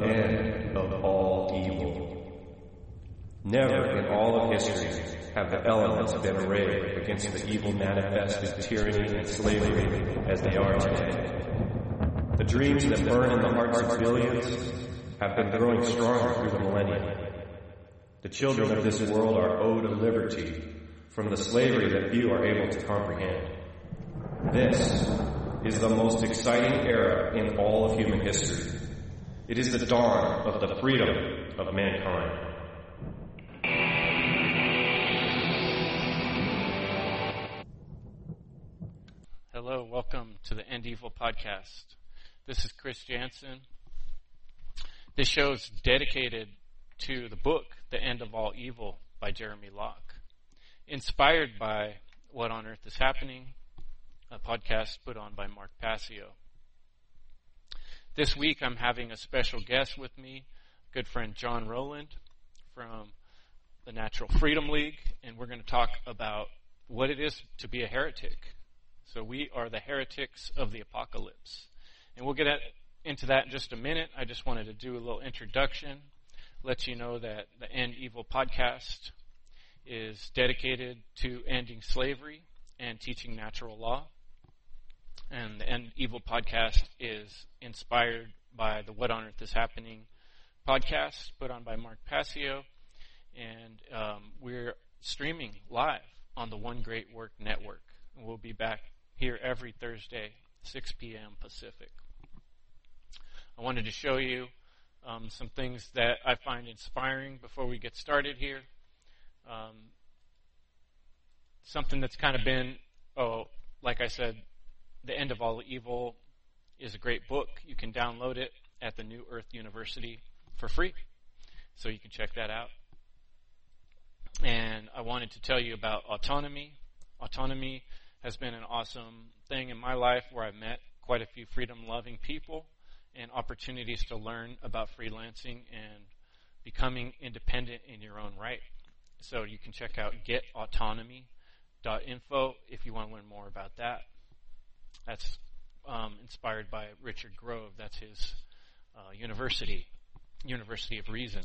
the end of all evil. Never in all of history have the elements been arrayed against the evil manifested tyranny and slavery as they are today. The dreams that burn in the hearts of billions have been growing stronger through the millennia. The children of this world are owed a liberty from the slavery that few are able to comprehend. This is the most exciting era in all of human history. It is the dawn of the freedom of mankind. Hello, welcome to the End Evil podcast. This is Chris Jansen. This show is dedicated to the book, The End of All Evil by Jeremy Locke. Inspired by What on Earth is Happening, a podcast put on by Mark Passio. This week I'm having a special guest with me, good friend John Rowland from the Natural Freedom League, and we're going to talk about what it is to be a heretic. So we are the heretics of the apocalypse. And we'll get into that in just a minute. I just wanted to do a little introduction, let you know that the End Evil podcast is dedicated to ending slavery and teaching natural law. And the End Evil podcast is inspired by the What on Earth is Happening podcast put on by Mark Passio. And we're streaming live on the One Great Work Network. We'll be back here every Thursday, 6 p.m. Pacific. I wanted to show you some things that I find inspiring before we get started here. Something that's kind of been, like I said, The End of All Evil is a great book. You can download it at the New Earth University for free. So you can check that out. And I wanted to tell you about autonomy. Autonomy has been an awesome thing in my life where I've met quite a few freedom-loving people and opportunities to learn about freelancing and becoming independent in your own right. So you can check out getautonomy.info if you want to learn more about that. That's inspired by Richard Grove. That's his University of Reason.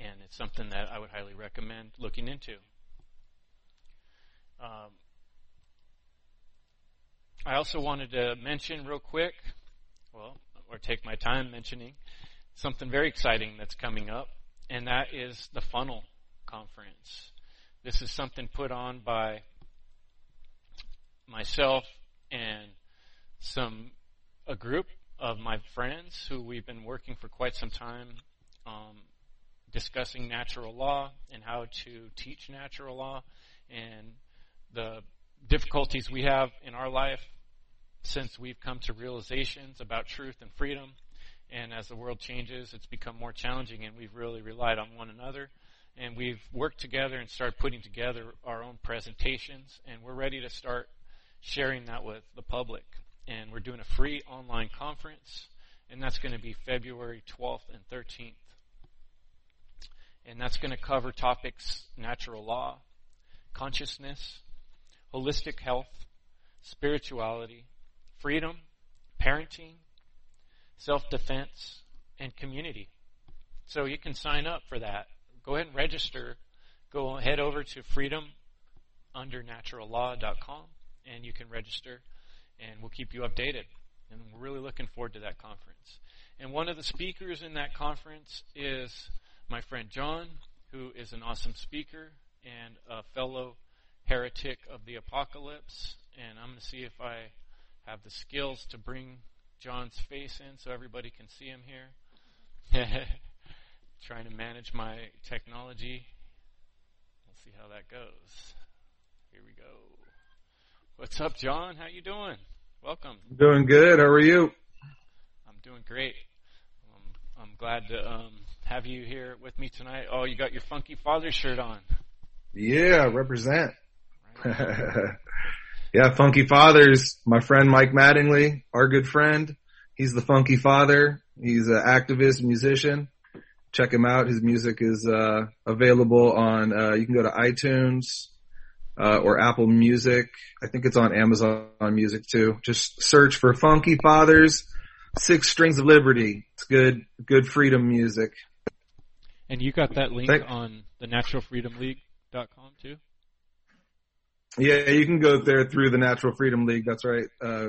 And it's something that I would highly recommend looking into. I also wanted to mention real quick, take my time mentioning, something very exciting that's coming up, and that is the Funnel Conference. This is something put on by myself and a group of my friends who we've been working for quite some time discussing natural law and how to teach natural law and the difficulties we have in our life since we've come to realizations about truth and freedom. And as the world changes, it's become more challenging, and we've really relied on one another. And we've worked together and started putting together our own presentations, and we're ready to start sharing that with the public. And we're doing a free online conference, and that's going to be February 12th and 13th. And that's going to cover topics: natural law, consciousness, holistic health, spirituality, freedom, parenting, self-defense, and community. So you can sign up for that. Go ahead and register. Go head over to freedomundernaturallaw.com and you can register, and we'll keep you updated. And we're really looking forward to that conference. And one of the speakers in that conference is my friend John, who is an awesome speaker and a fellow heretic of the apocalypse, and I'm going to see if I have the skills to bring John's face in so everybody can see him here. Trying to manage my technology. We'll see how that goes. Here we go. What's up, John? How you doing? Welcome. Doing good. How are you? I'm doing great. I'm glad to have you here with me tonight. Oh, you got your Funky Fathers shirt on. Yeah, represent. Yeah, Funky Fathers, my friend Mike Mattingly, our good friend. He's the Funky Father. He's an activist, musician. Check him out. His music is available on, you can go to iTunes or Apple Music. I think it's on Amazon Music too. Just search for Funky Fathers, Six Strings of Liberty. It's good freedom music. And you got that link on the naturalfreedomleague.com too? Yeah, you can go there through the Natural Freedom League. That's right.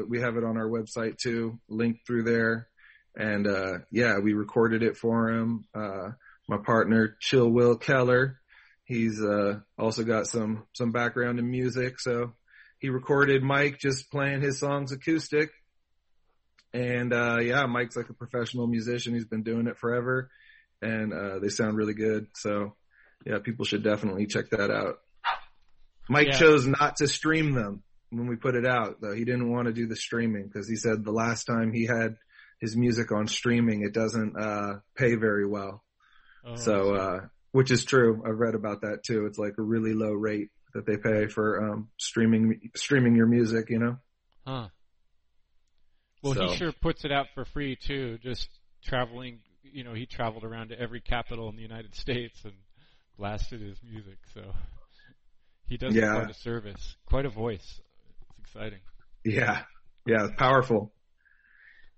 We have it on our website too, linked through there. And we recorded it for him. My partner, Chill Will Keller, he's also got some background in music. So he recorded Mike just playing his songs acoustic. And Mike's like a professional musician. He's been doing it forever. And they sound really good. So, yeah, people should definitely check that out. Mike chose not to stream them when we put it out, though. He didn't want to do the streaming because he said the last time he had his music on streaming, it doesn't pay very well. Oh, so, which is true. I've read about that, too. It's like a really low rate that they pay for streaming your music, you know? Huh. Well, so. He sure puts it out for free, too, just traveling. You know, he traveled around to every capital in the United States and blasted his music, so... He does quite a service, quite a voice. It's exciting. Yeah, it's powerful.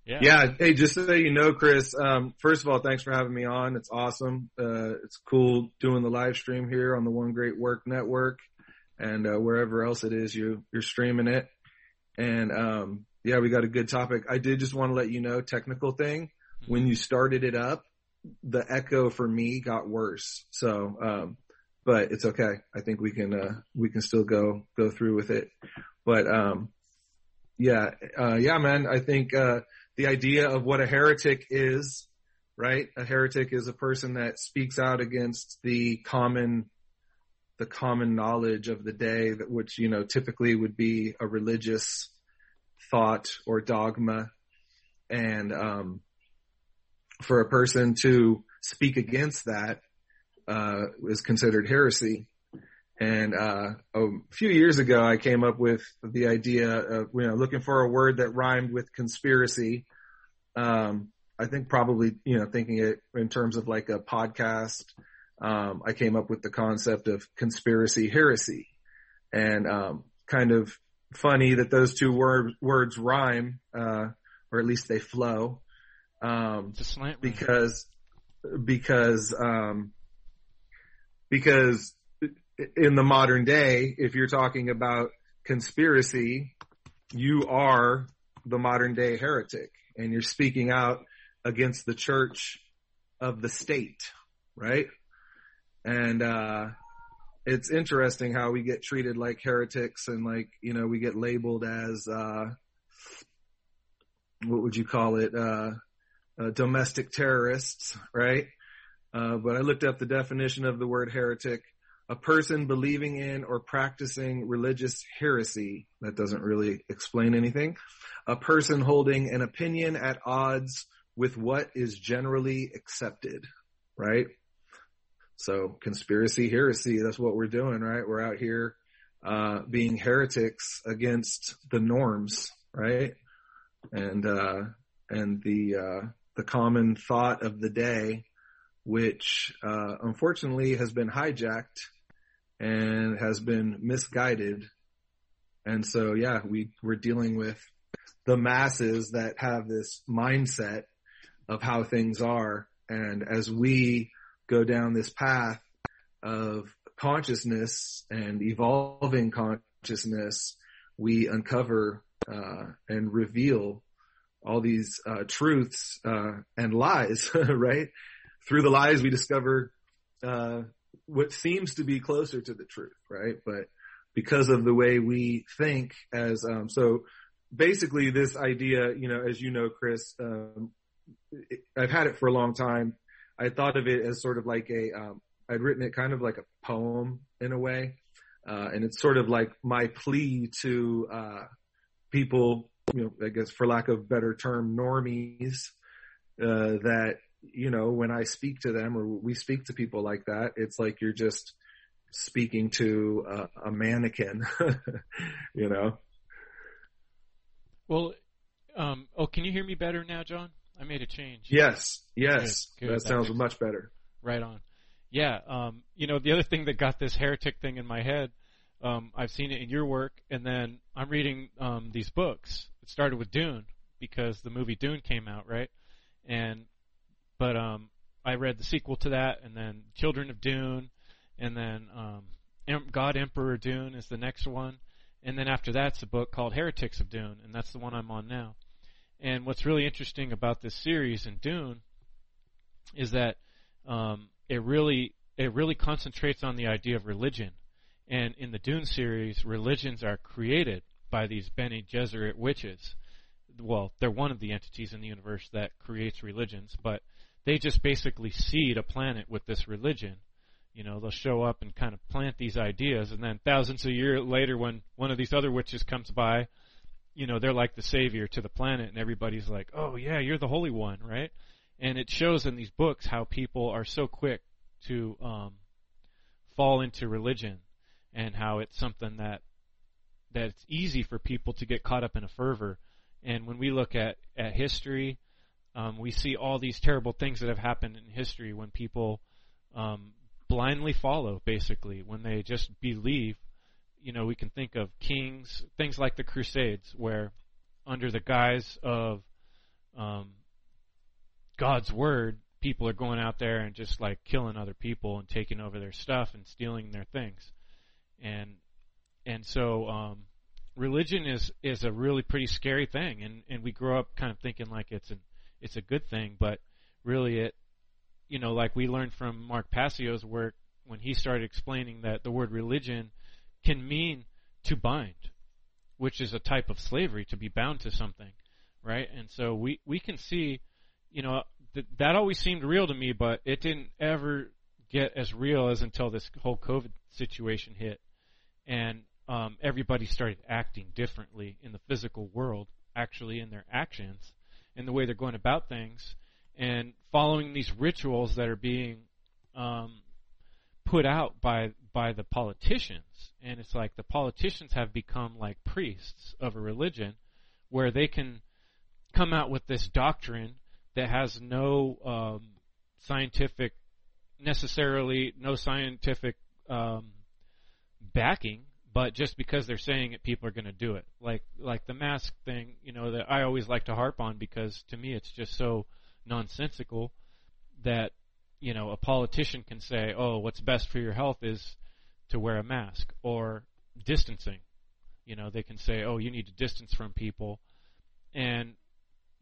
Yeah. Hey, just so you know, Chris, first of all, thanks for having me on. It's awesome. It's cool doing the live stream here on the One Great Work Network and wherever else it is you're streaming it. And, we got a good topic. I did just want to let you know, technical thing, when you started it up, the echo for me got worse. So, but it's okay. I think we can still go through with it. But man, I think the idea of what a heretic is, right? A heretic is a person that speaks out against the common knowledge of the day, that which, you know, typically would be a religious thought or dogma. And for a person to speak against that is considered heresy. And a few years ago, I came up with the idea of, you know, looking for a word that rhymed with conspiracy. I think probably, you know, thinking it in terms of like a podcast, I came up with the concept of conspiracy heresy. And kind of funny that those two words rhyme, or at least they flow, because in the modern day, if you're talking about conspiracy, you are the modern day heretic and you're speaking out against the church of the state, right? And it's interesting how we get treated like heretics and, like, you know, we get labeled as what would you call it, domestic terrorists, right? But I looked up the definition of the word heretic: a person believing in or practicing religious heresy. That doesn't really explain anything. A person holding an opinion at odds with what is generally accepted, right? So conspiracy heresy, that's what we're doing, right? We're out here being heretics against the norms, right? And the common thought of the day, which unfortunately has been hijacked and has been misguided. And so, yeah, we're dealing with the masses that have this mindset of how things are. And as we go down this path of consciousness and evolving consciousness, we uncover and reveal all these truths and lies, right? Through the lies, we discover what seems to be closer to the truth, right? But because of the way we think, as so basically this idea, you know, as you know, Chris, I've had it for a long time. I thought of it as sort of like I'd written it kind of like a poem in a way. And it's sort of like my plea to people, you know, I guess for lack of a better term, normies, that, you know, when I speak to them or we speak to people like that, it's like you're just speaking to a mannequin, you know? Well, can you hear me better now, John? I made a change. Yes. Good. That sounds much better. Right on. Yeah. You know, the other thing that got this heretic thing in my head, I've seen it in your work, and then I'm reading these books. It started with Dune, because the movie Dune came out, right? But I read the sequel to that, and then Children of Dune, and then God Emperor Dune is the next one, and then after that's a book called Heretics of Dune, and that's the one I'm on now. And what's really interesting about this series in Dune is that it really concentrates on the idea of religion. And in the Dune series, religions are created by these Bene Gesserit witches. Well, they're one of the entities in the universe that creates religions, but they just basically seed a planet with this religion. You know, they'll show up and kind of plant these ideas, and then thousands of years later when one of these other witches comes by, you know, they're like the savior to the planet, and everybody's like, oh yeah, you're the holy one, right? And it shows in these books how people are so quick to fall into religion, and how it's something that it's easy for people to get caught up in a fervor. And when we look at history, we see all these terrible things that have happened in history when people blindly follow, basically, when they just believe. You know, we can think of kings, things like the Crusades, where under the guise of God's word, people are going out there and just like killing other people and taking over their stuff and stealing their things. And so religion is a really pretty scary thing, and we grow up kind of thinking like it's a good thing, but really it, you know, like we learned from Mark Passio's work when he started explaining that the word religion can mean to bind, which is a type of slavery, to be bound to something, right? And so we can see, you know, that always seemed real to me, but it didn't ever get as real as until this whole COVID situation hit. And everybody started acting differently in the physical world, actually in their actions and the way they're going about things, and following these rituals that are being put out by the politicians. And it's like the politicians have become like priests of a religion, where they can come out with this doctrine that has no scientific backing, but just because they're saying it, people are going to do it. Like the mask thing, you know, that I always like to harp on, because to me it's just so nonsensical that, you know, a politician can say, oh, what's best for your health is to wear a mask, or distancing. You know, they can say, oh, you need to distance from people. And,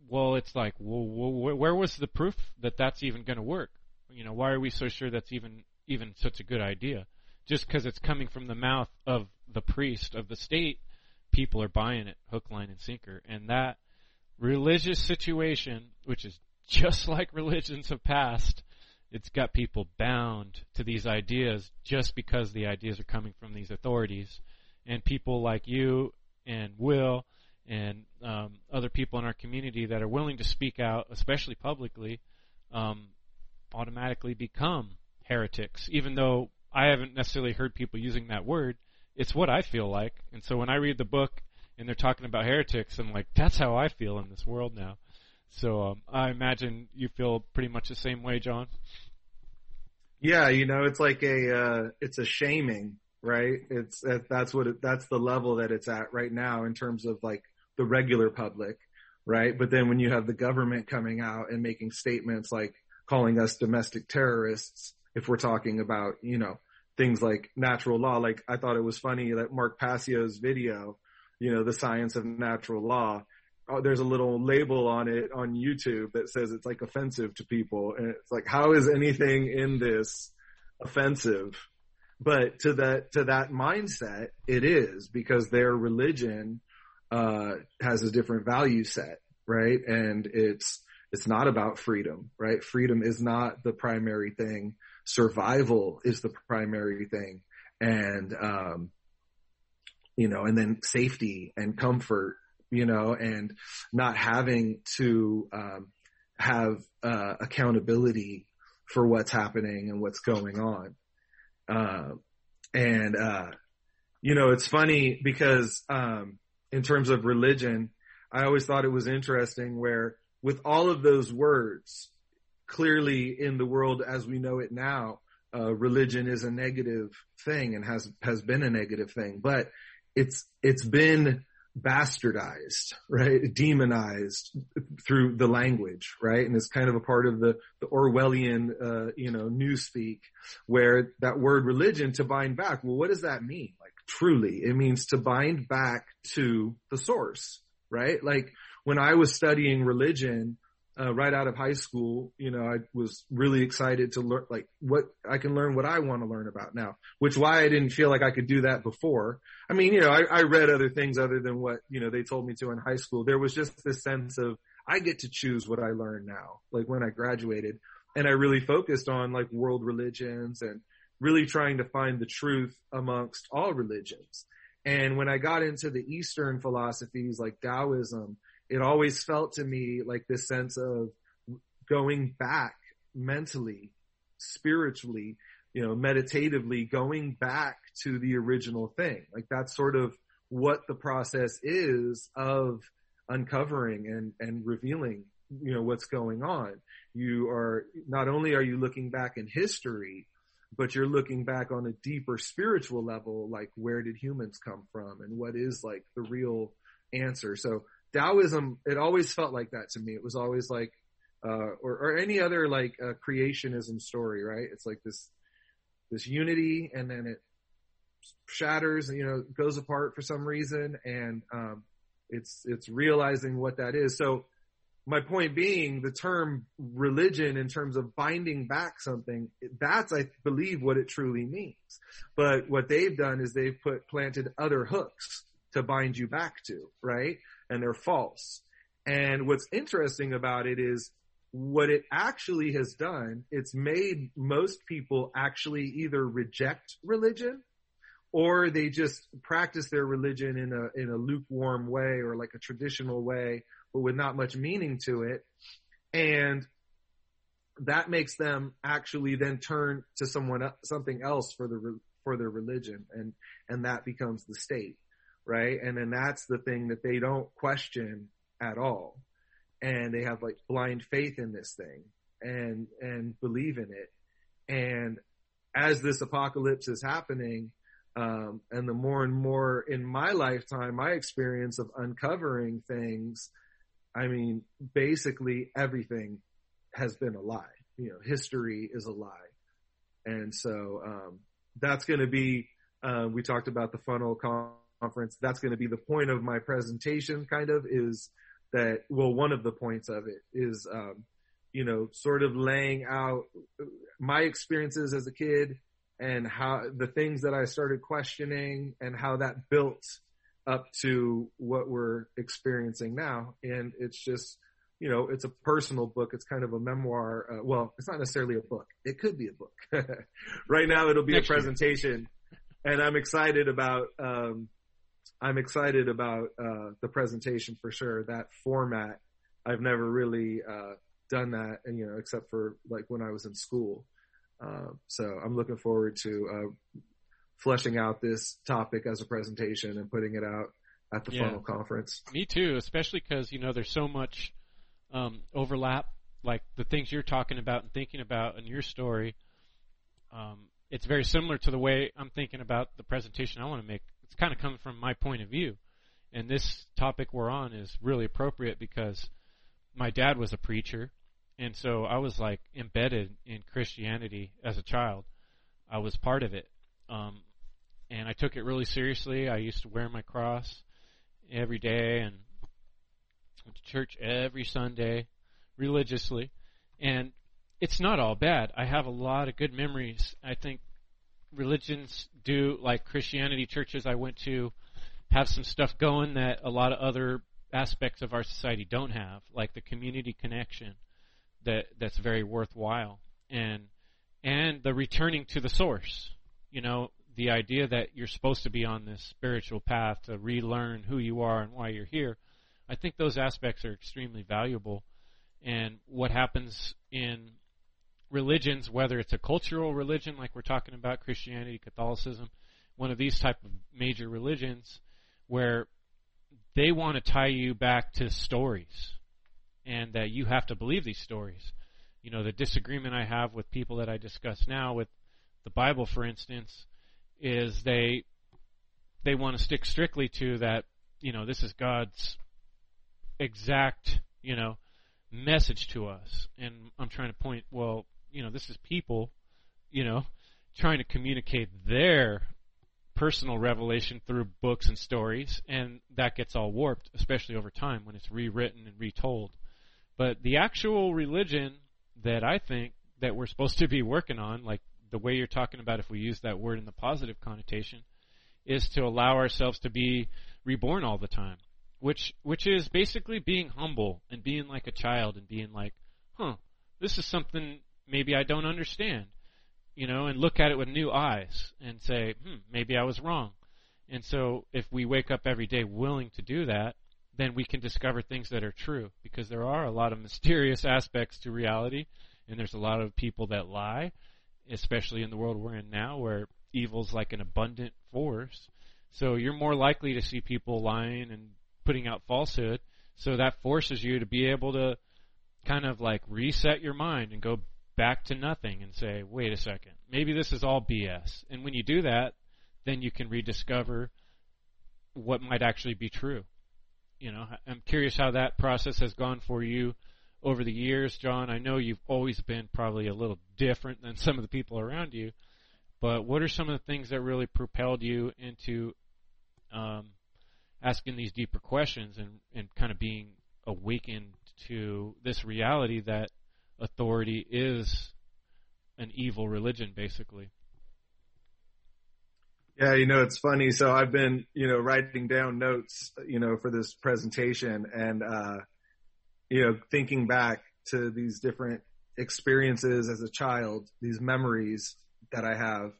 well, it's like, well, where was the proof that that's even going to work? You know, why are we so sure that's even such a good idea? Just because it's coming from the mouth of the priest of the state, people are buying it hook, line, and sinker. And that religious situation, which is just like religions have passed, it's got people bound to these ideas just because the ideas are coming from these authorities. And people like you and Will and other people in our community that are willing to speak out, especially publicly, automatically become heretics, even though I haven't necessarily heard people using that word. It's what I feel like. And so when I read the book and they're talking about heretics, I'm like, that's how I feel in this world now. So I imagine you feel pretty much the same way, John. Yeah, you know, it's like it's a shaming, right? That's the level that it's at right now in terms of like the regular public, right? But then when you have the government coming out and making statements like calling us domestic terrorists, if we're talking about, you know, things like natural law, like I thought it was funny that Mark Passio's video, you know, The Science of Natural Law, there's a little label on it on YouTube that says it's like offensive to people. And it's like, how is anything in this offensive? But to that mindset, it is, because their religion has a different value set, right? And it's not about freedom, right? Freedom is not the primary thing. Survival is the primary thing. And, you know, and then safety and comfort, you know, and not having to have accountability for what's happening and what's going on. You know, it's funny because in terms of religion, I always thought it was interesting where with all of those words, clearly in the world as we know it now, religion is a negative thing and has been a negative thing, but it's been bastardized, right? Demonized through the language, right? And it's kind of a part of the Orwellian, newspeak, where that word religion, to bind back. Well, what does that mean? Like, truly, it means to bind back to the source, right? Like, when I was studying religion, right out of high school, I was really excited to learn, like, what I can learn, what I want to learn about now, which why I didn't feel like I could do that before. I mean, I read other things other than what, they told me to in high school. There was just this sense of, I get to choose what I learn now, like when I graduated. And I really focused on like world religions and really trying to find the truth amongst all religions. And when I got into the Eastern philosophies like Taoism, it always felt to me like this sense of going back mentally, spiritually, meditatively, going back to the original thing. Like, that's sort of what the process is of uncovering and revealing, what's going on. You are, not only are you looking back in history, but you're looking back on a deeper spiritual level, like, where did humans come from and what is like the real answer? So Taoism, it always felt like that to me. It was always like, or any other like creationism story, right? It's like this unity, and then it shatters, goes apart for some reason, and it's realizing what that is. So my point being, the term religion in terms of binding back something, that's, I believe, what it truly means. But what they've done is they've planted other hooks to bind you back to, right? And they're false. And what's interesting about it is what it actually has done, it's made most people actually either reject religion, or they just practice their religion in a lukewarm way, or like a traditional way, but with not much meaning to it. And that makes them actually then turn to something else for their religion. And that becomes the state. Right? And then that's the thing that they don't question at all. And they have like blind faith in this thing and believe in it. And as this apocalypse is happening, and the more and more in my lifetime, my experience of uncovering things, I mean, basically everything has been a lie. History is a lie. And so, that's going to be, we talked about the Funnel Conference. That's going to be the point of my presentation, kind of, is that, well, one of the points of it is, sort of laying out my experiences as a kid and how the things that I started questioning and how that built up to what we're experiencing now. And it's just, it's a personal book. It's kind of a memoir. Well, it's not necessarily a book. It could be a book. Right now it'll be a presentation. And I'm excited about, the presentation for sure. That format, I've never really done that, and except for like when I was in school. So I'm looking forward to fleshing out this topic as a presentation and putting it out at the Funnel Conference. Me too, especially because there's so much overlap, like the things you're talking about and thinking about in your story. It's very similar to the way I'm thinking about the presentation I want to make. It's kind of coming from my point of view. And this topic we're on is really appropriate because my dad was a preacher. And so I was like embedded in Christianity as a child. I was part of it. And I took it really seriously. I used to wear my cross every day and went to church every Sunday religiously. And it's not all bad. I have a lot of good memories. I think religions do, like Christianity churches I went to, have some stuff going that a lot of other aspects of our society don't have, like the community connection that's very worthwhile, and the returning to the source. The idea that you're supposed to be on this spiritual path to relearn who you are and why you're here. I think those aspects are extremely valuable. And what happens in religions, whether it's a cultural religion like we're talking about, Christianity, Catholicism, one of these type of major religions, where they want to tie you back to stories and that you have to believe these stories. The disagreement I have with people that I discuss now with the Bible, for instance, is they want to stick strictly to that you know, this is God's exact, you know, message to us. And I'm trying to point, well, you know, this is people, you know, trying to communicate their personal revelation through books and stories, and that gets all warped, especially over time when it's rewritten and retold. But the actual religion that I think that we're supposed to be working on, like the way you're talking about, if we use that word in the positive connotation, is to allow ourselves to be reborn all the time, which is basically being humble and being like a child and being like, this is something maybe I don't understand, you know, and look at it with new eyes and say, maybe I was wrong. And so if we wake up every day willing to do that, then we can discover things that are true, because there are a lot of mysterious aspects to reality, and there's a lot of people that lie, especially in the world we're in now where evil's like an abundant force. So you're more likely to see people lying and putting out falsehood, so that forces you to be able to kind of like reset your mind and go back to nothing and say, wait a second, maybe this is all BS. And when you do that, then you can rediscover what might actually be true. You know, I'm curious how that process has gone for you over the years, John. I know you've always been probably a little different than some of the people around you, but what are some of the things that really propelled you into asking these deeper questions and kind of being awakened to this reality that authority is an evil religion, basically? Yeah, you know, it's funny. So I've been, you know, writing down notes, you know, for this presentation, and you know, thinking back to these different experiences as a child, these memories that I have.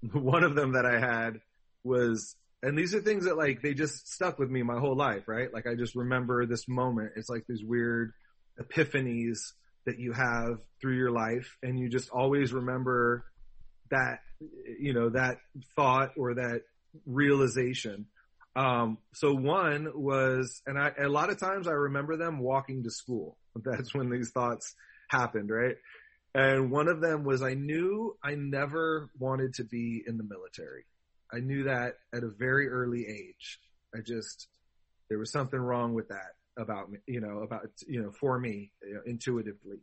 One of them that I had was, and these are things that like, they just stuck with me my whole life, right? Like I just remember this moment. It's like these weird epiphanies that you have through your life, and you just always remember that, you know, that thought or that realization. So one was, and a lot of times I remember them walking to school. That's when these thoughts happened, right? And one of them was, I knew I never wanted to be in the military. I knew that at a very early age. I just, there was something wrong with that about me, you know, for me, you know, intuitively.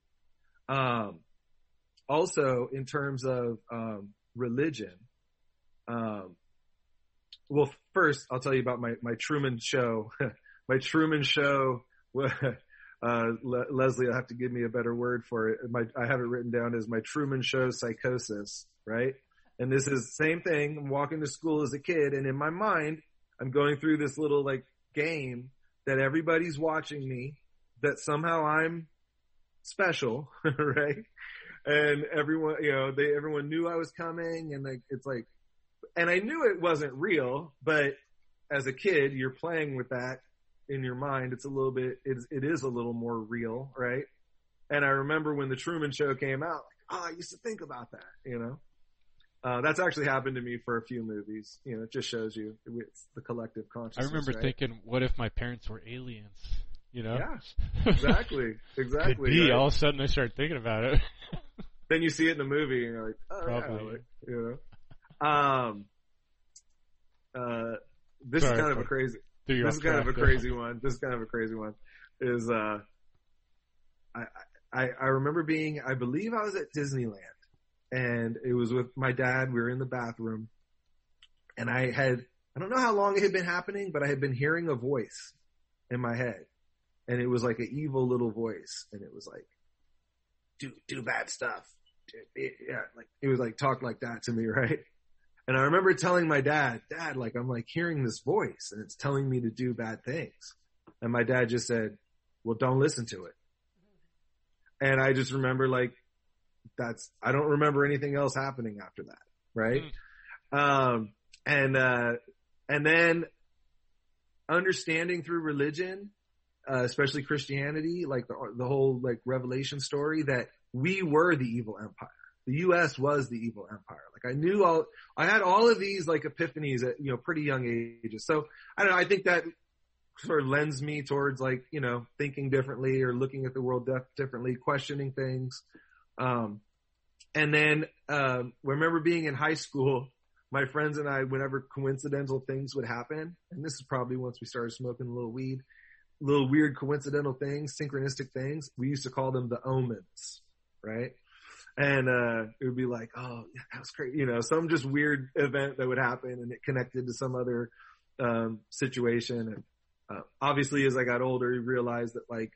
Also in terms of, religion, well, first, I'll tell you about my Truman Show. My Truman Show, Leslie will have to give me a better word for it. I have it written down as my Truman Show psychosis, right? And this is the same thing. I'm walking to school as a kid, and in my mind, I'm going through this little, like, game that everybody's watching me, that somehow I'm special, right? And everyone, you know, everyone knew I was coming, and like, it's like, and I knew it wasn't real, but as a kid, you're playing with that in your mind. It's a little bit, it is a little more real, right? And I remember when the Truman Show came out, I used to think about that, you know? That's actually happened to me for a few movies. You know, it just shows you it's the collective consciousness. I remember thinking, what if my parents were aliens? You know? Yeah, exactly. Exactly. Could be, right? All of a sudden I started thinking about it. Then you see it in the movie and you're like, oh, probably. Yeah, like, you know? This Sorry, is kind of a crazy, this is kind of a crazy one. This is kind of a crazy one is, I remember being, I believe I was at Disneyland, and it was with my dad. We were in the bathroom, and I don't know how long it had been happening, but I had been hearing a voice in my head, and it was like an evil little voice. And it was like, do bad stuff. It was like, talk like that to me. Right. And I remember telling my dad, like, I'm like hearing this voice and it's telling me to do bad things. And my dad just said, well, don't listen to it. And I just remember like, I don't remember anything else happening after that. Right. And then understanding through religion, especially Christianity, like the whole like Revelation story, that we were the evil empire. The U.S. was the evil empire. Like I knew I had all of these like epiphanies at, you know, pretty young ages. So I don't know. I think that sort of lends me towards like, you know, thinking differently or looking at the world differently, questioning things. And then, I remember being in high school my friends and I, whenever coincidental things would happen, and this is probably once we started smoking a little weed, little weird coincidental things, synchronistic things, we used to call them the omens, right? And it would be like, oh, that was crazy, you know, some just weird event that would happen, and it connected to some other situation. And obviously, as I got older, you realized that, like,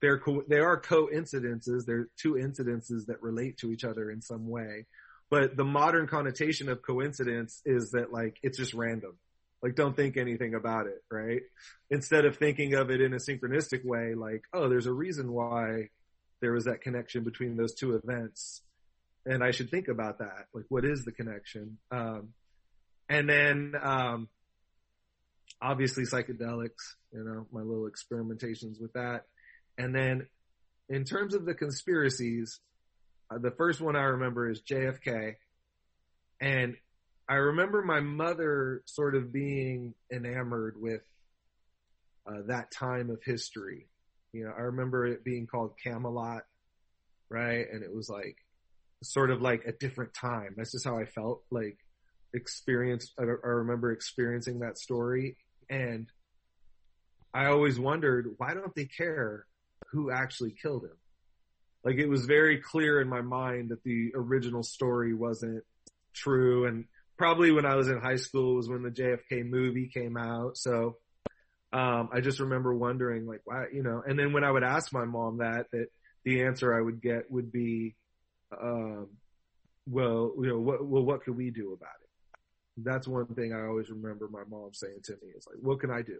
they are coincidences. They're two incidences that relate to each other in some way. But the modern connotation of coincidence is that, like, it's just random. Like, don't think anything about it, right? Instead of thinking of it in a synchronistic way, like, oh, there's a reason why there was that connection between those two events, and I should think about that. Like, what is the connection? And then obviously psychedelics, you know, my little experimentations with that. And then in terms of the conspiracies, the first one I remember is JFK. And I remember my mother sort of being enamored with that time of history. You know, I remember it being called Camelot, right? And it was like sort of like a different time. That's just how I felt, like, I remember experiencing that story. And I always wondered, why don't they care who actually killed him? Like, it was very clear in my mind that the original story wasn't true. And probably when I was in high school was when the JFK movie came out. So I just remember wondering, like, why, you know. And then when I would ask my mom that the answer I would get would be, well, you know, what could we do about it? That's one thing I always remember my mom saying to me. It's like, what can I do?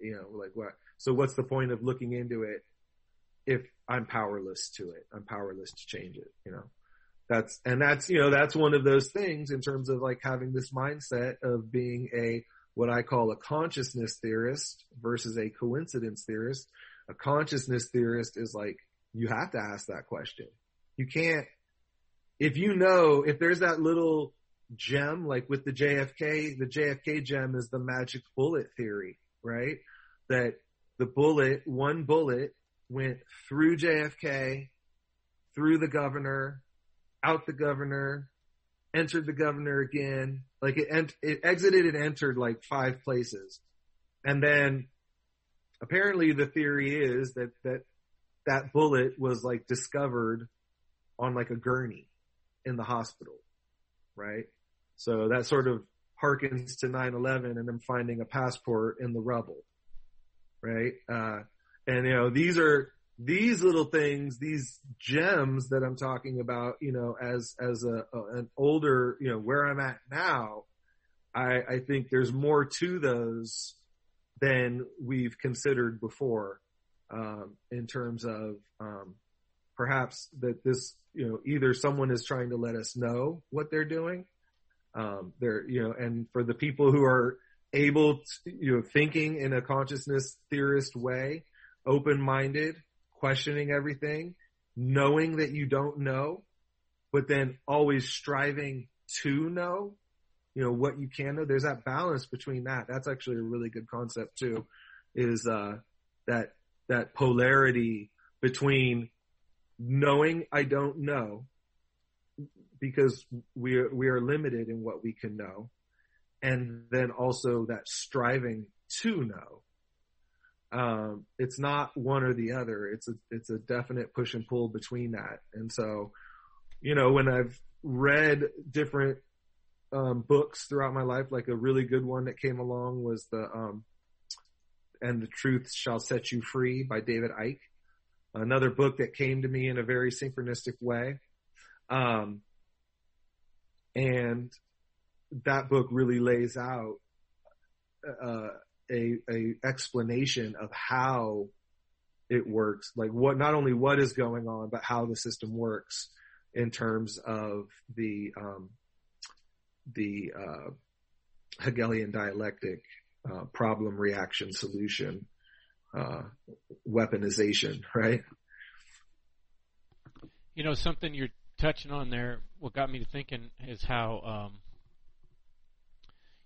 You know, like, what? So what's the point of looking into it if I'm powerless to it? I'm powerless to change it, you know? That's, you know, that's one of those things in terms of, like, having this mindset of being what I call a consciousness theorist versus a coincidence theorist. A consciousness theorist is like, you have to ask that question. You can't, if you know, if there's that little gem, like with the JFK gem is the magic bullet theory, right? That one bullet went through JFK, through the governor, out the governor, entered the governor again. Like, it exited and entered like five places. And then apparently the theory is that bullet was, like, discovered on, like, a gurney in the hospital, right? So that sort of harkens to 9/11 and them finding a passport in the rubble, right? And, you know, these little things, these gems that I'm talking about, you know, as an older, you know, where I'm at now, I think there's more to those than we've considered before, in terms of, perhaps that this, you know, either someone is trying to let us know what they're doing, you know, and for the people who are able to, you know, thinking in a consciousness theorist way, open-minded, questioning everything, knowing that you don't know, but then always striving to know, you know, what you can know. There's that balance between that. That's actually a really good concept too, is, that polarity between knowing I don't know, because we are limited in what we can know, and then also that striving to know. It's not one or the other. It's a definite push and pull between that. And so, you know, when I've read different books throughout my life, like a really good one that came along was the And the Truth Shall Set You Free by David Icke. Another book that came to me in a very synchronistic way. And that book really lays out a explanation of how it works, like not only what is going on, but how the system works in terms of the Hegelian dialectic, problem, reaction, solution, weaponization, right? You know, something you're touching on there, what got me to thinking is how,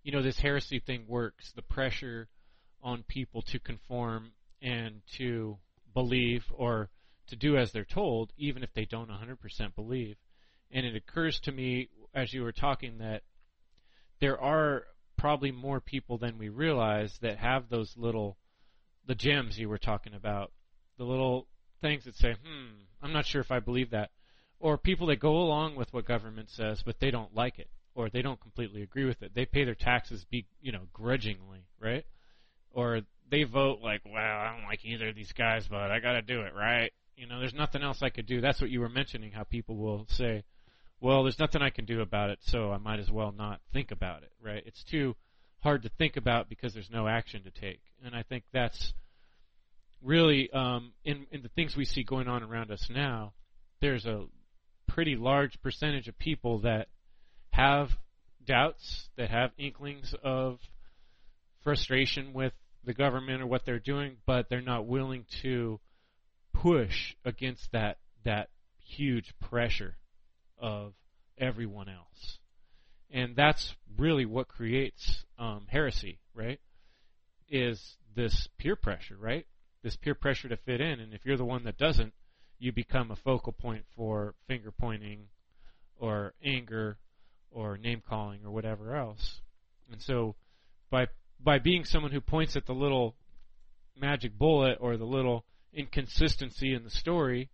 you know, this heresy thing works, the pressure on people to conform and to believe or to do as they're told, even if they don't 100% believe. And it occurs to me as you were talking that there are probably more people than we realize that have those little, the gems you were talking about, the little things that say, I'm not sure if I believe that. Or people that go along with what government says, but they don't like it, or they don't completely agree with it. They pay their taxes, grudgingly, right? Or they vote like, well, I don't like either of these guys, but I got to do it, right? There's nothing else I could do. That's what you were mentioning, how people will say, well, there's nothing I can do about it, so I might as well not think about it, right? It's too hard to think about because there's no action to take. And I think that's really, in the things we see going on around us now, there's a pretty large percentage of people that have doubts, that have inklings of frustration with the government or what they're doing, but they're not willing to push against that huge pressure of everyone else. And that's really what creates heresy, right? Is this peer pressure, right? This peer pressure to fit in, and if you're the one that doesn't, you become a focal point for finger pointing or anger or name calling or whatever else. And so by being someone who points at the little magic bullet or the little inconsistency in the story,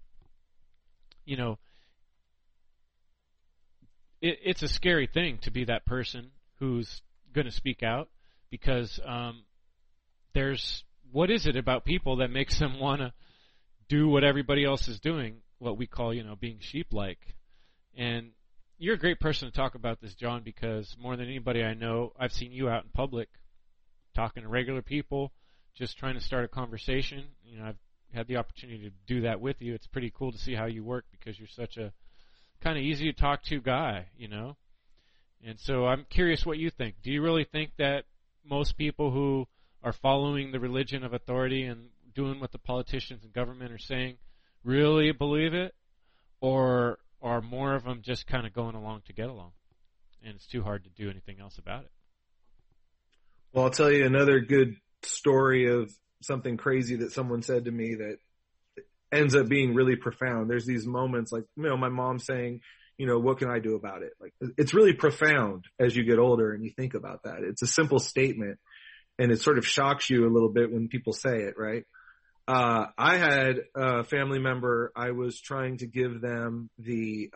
it's a scary thing to be that person who's going to speak out, because what is it about people that makes them want to do what everybody else is doing, what we call, being sheep-like. And you're a great person to talk about this, John, because more than anybody I know, I've seen you out in public talking to regular people, just trying to start a conversation. I've had the opportunity to do that with you. It's pretty cool to see how you work because you're such a kind of easy to talk to guy, And so I'm curious what you think. Do you really think that most people who are following the religion of authority and doing what the politicians and government are saying really believe it, or are more of them just kind of going along to get along and it's too hard to do anything else about it? Well, I'll tell you another good story of something crazy that someone said to me that ends up being really profound. There's these moments like, my mom saying, what can I do about it? Like, it's really profound as you get older and you think about that. It's a simple statement and it sort of shocks you a little bit when people say it, right? I had a family member, I was trying to give them the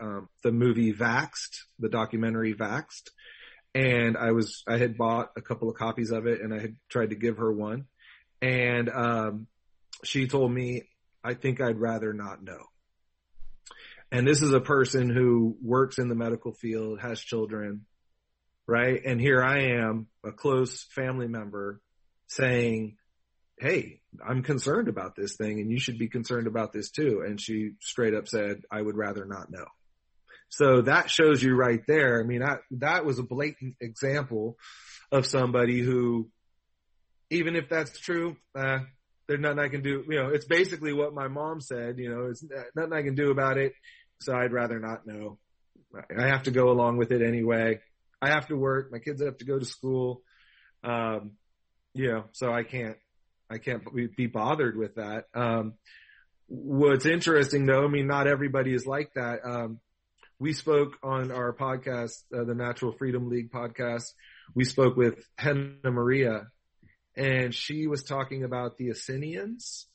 movie Vaxxed, the documentary Vaxxed, and I had bought a couple of copies of it and I had tried to give her one. And, she told me, I think I'd rather not know. And this is a person who works in the medical field, has children, right? And here I am, a close family member saying, hey, I'm concerned about this thing and you should be concerned about this too. And she straight up said, I would rather not know. So that shows you right there. I mean, that was a blatant example of somebody who, even if that's true, there's nothing I can do. It's basically what my mom said, it's nothing I can do about it. So I'd rather not know. I have to go along with it anyway. I have to work. My kids have to go to school. So I can't be bothered with that. What's interesting though, not everybody is like that. We spoke on our podcast, the Natural Freedom League podcast. We spoke with Hena Maria and she was talking about the Essenes.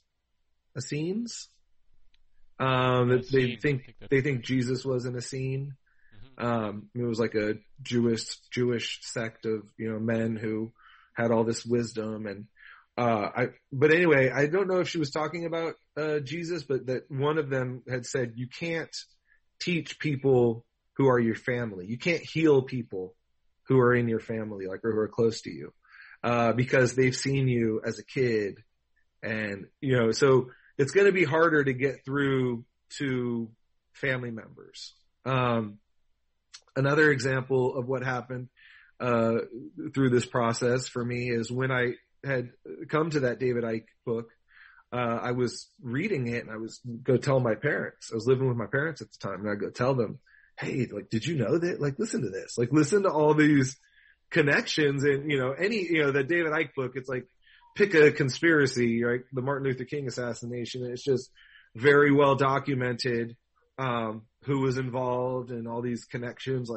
They think Jesus was an Essene. It was like a Jewish sect of, men who had all this wisdom. And, but anyway, I don't know if she was talking about, Jesus, but that one of them had said, you can't teach people who are your family. You can't heal people who are in your family, or who are close to you, because they've seen you as a kid. And, so it's going to be harder to get through to family members. Another example of what happened through this process for me is when I had come to that David Icke book, I was reading it and I was go tell my parents. I was living with my parents at the time and I go tell them, hey, did you know that? Listen to this. Listen to all these connections and, the David Icke book, it's pick a conspiracy, right? The Martin Luther King assassination. And it's just very well documented. Who was involved and all these connections,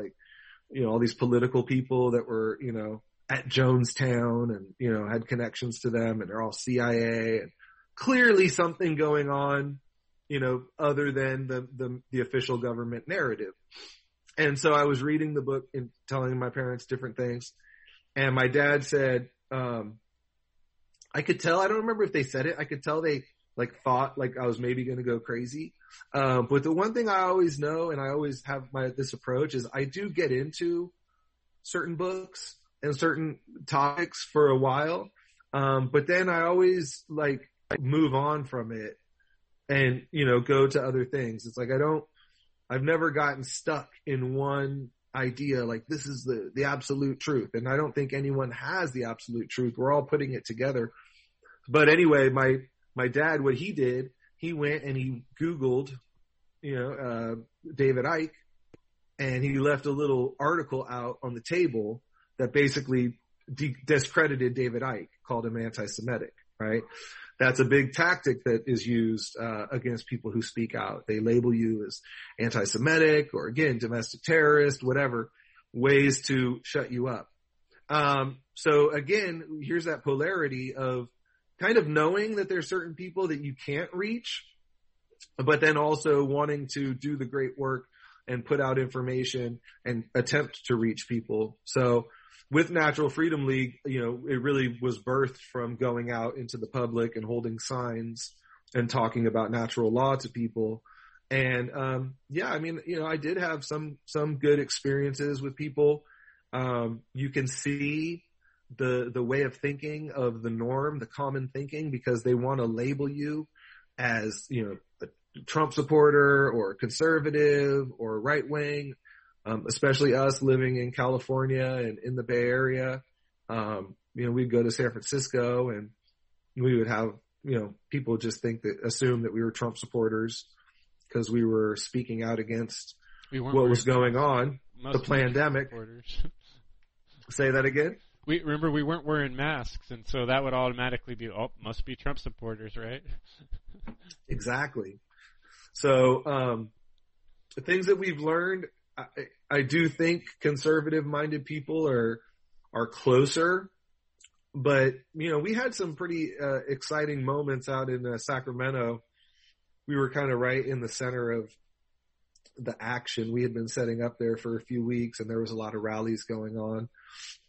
you know, all these political people that were, you know, at Jonestown and, you know, had connections to them, and they're all CIA, and clearly something going on, you know, other than the official government narrative. And so I was reading the book and telling my parents different things. And my dad said, I could tell, I don't remember if they said it, I could tell they like thought like I was maybe going to go crazy. But the one thing I always know, and I always have this approach, is I do get into certain books and certain topics for a while. But then I always like move on from it and, you know, go to other things. It's like, I've never gotten stuck in one idea, like this is the absolute truth. And I don't think anyone has the absolute truth. We're all putting it together. But anyway, my dad, what he did, he went and he Googled, you know, David Icke, and he left a little article out on the table that basically discredited David Icke, called him anti-Semitic, right? That's a big tactic that is used against people who speak out. They label you as anti-Semitic or, again, domestic terrorist, whatever, ways to shut you up. So, again, here's that polarity of kind of knowing that there's certain people that you can't reach, but then also wanting to do the great work and put out information and attempt to reach people. So with Natural Freedom League, you know, it really was birthed from going out into the public and holding signs and talking about natural law to people. And, yeah, I mean, you know, I did have some good experiences with people. You can see the way of thinking of the norm, the common thinking, because they want to label you as, you know, a Trump supporter or conservative or right wing. Especially us living in California and in the Bay Area. You know, we'd go to San Francisco and we would have, you know, people just assume that we were Trump supporters because we were speaking out against what was going on, the pandemic. Say that again? We weren't wearing masks, and so that would automatically be, must be Trump supporters, right? Exactly. So, the things that we've learned, I do think conservative-minded people are closer, but, you know, we had some pretty exciting moments out in Sacramento. We were kind of right in the center of the action. We had been setting up there for a few weeks, and there was a lot of rallies going on,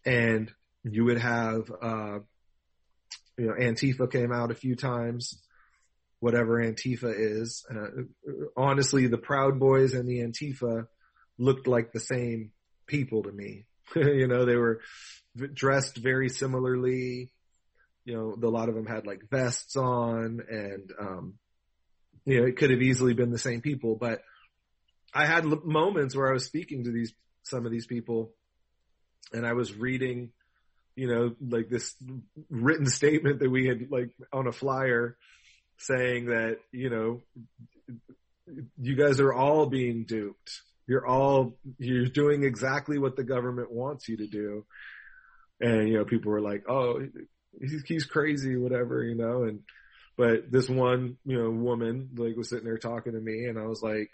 and you would have, you know, Antifa came out a few times, whatever Antifa is. Honestly, the Proud Boys and the Antifa looked like the same people to me. You know, they were dressed very similarly. You know, a lot of them had like vests on, and, you know, it could have easily been the same people, but I had moments where I was speaking to some of these people, and I was reading, you know, like this written statement that we had like on a flyer saying that, you know, you guys are all being duped. You're doing exactly what the government wants you to do. And, you know, people were like, oh, he's crazy, whatever, you know. And, but this one, you know, woman, like, was sitting there talking to me, and I was like,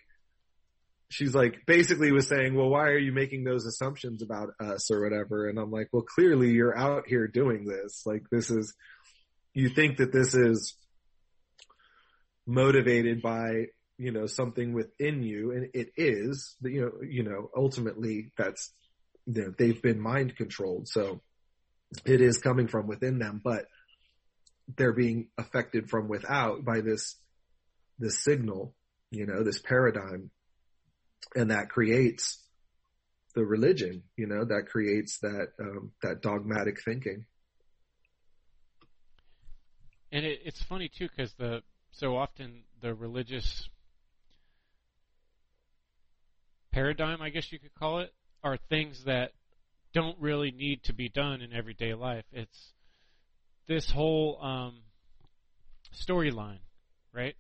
she's like, basically was saying, well, why are you making those assumptions about us or whatever? And I'm like, well, clearly you're out here doing this. Like, you think that this is motivated by, you know, something within you, and it is, you know, ultimately that's, you know, they've been mind controlled. So it is coming from within them, but they're being affected from without by this signal, you know, this paradigm. And that creates the religion, you know, that creates that dogmatic thinking. And it's funny too, because so often the religious paradigm, I guess you could call it, are things that don't really need to be done in everyday life. It's this whole storyline, right?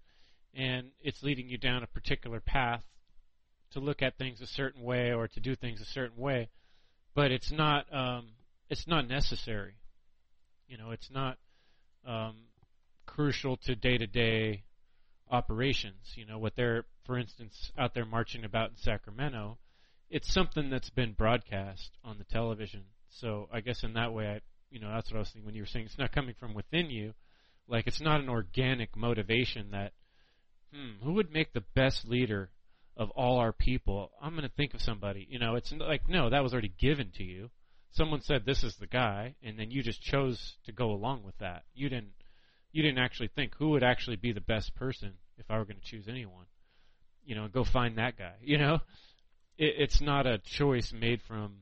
And it's leading you down a particular path to look at things a certain way or to do things a certain way, but it's not necessary. You know, it's not crucial to day-to-day operations. You know, what they're, for instance, out there marching about in Sacramento it's something that's been broadcast on the television. So I guess in that way, that's what I was thinking when you were saying it's not coming from within you. Like, it's not an organic motivation that, who would make the best leader of all our people? I'm going to think of somebody. It's like, no, that was already given to you. Someone said this is the guy, and then you just chose to go along with that. You didn't actually think who would actually be the best person if I were going to choose anyone. Go find that guy. It's not a choice made from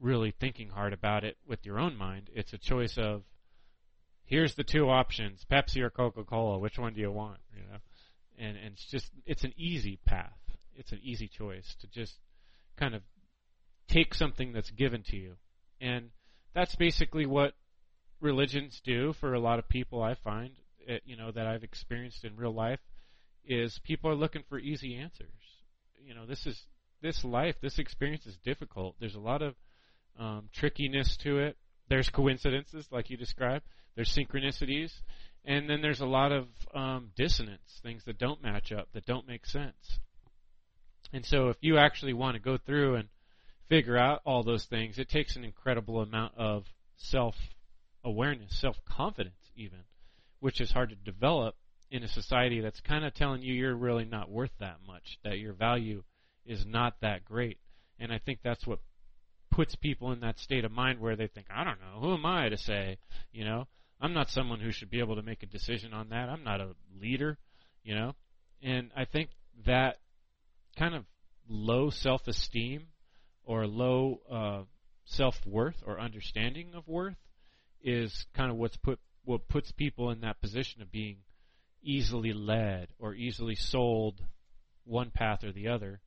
really thinking hard about it with your own mind. It's a choice of, here's the two options, Pepsi or Coca-Cola. Which one do you want? And it's an easy path. It's an easy choice to just kind of take something that's given to you. And that's basically what religions do for a lot of people. I find, that I've experienced in real life, is people are looking for easy answers. This life, this experience is difficult. There's a lot of trickiness to it. There's coincidences, like you described. There's synchronicities. And then there's a lot of dissonance, things that don't match up, that don't make sense. And so if you actually want to go through and figure out all those things, it takes an incredible amount of self-awareness, self-confidence even, which is hard to develop in a society that's kind of telling you you're really not worth that much, that your value is not that great. And I think that's what puts people in that state of mind where they think, I don't know, who am I to say, I'm not someone who should be able to make a decision on that. I'm not a leader, And I think that kind of low self-esteem or low self-worth or understanding of worth is kind of what puts people in that position of being easily led or easily sold one path or the other,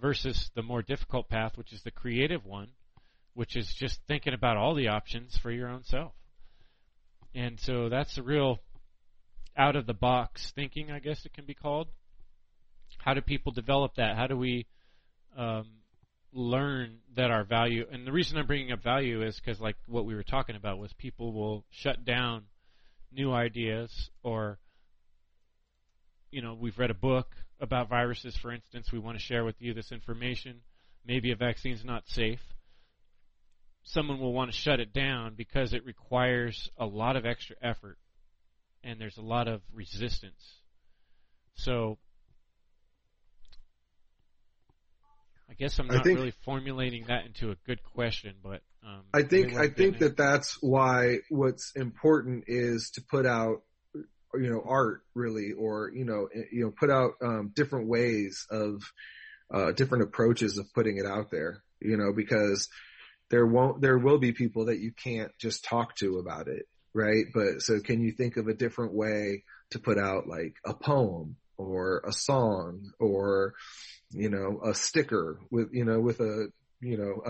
versus the more difficult path, which is the creative one, which is just thinking about all the options for your own self. And so that's a real out-of-the-box thinking, I guess it can be called. How do people develop that? How do we learn that our value, and the reason I'm bringing up value is because, like what we were talking about, was people will shut down new ideas, or we've read a book about viruses, for instance. We want to share with you this information. Maybe a vaccine's not safe. Someone will want to shut it down because it requires a lot of extra effort and there's a lot of resistance. So I guess I'm not really formulating that into a good question, but I think that that's why what's important is to put out art, really, or put out different ways of different approaches of putting it out there, because there will be people that you can't just talk to about it, right? But so can you think of a different way to put out like a poem or a song or a sticker with a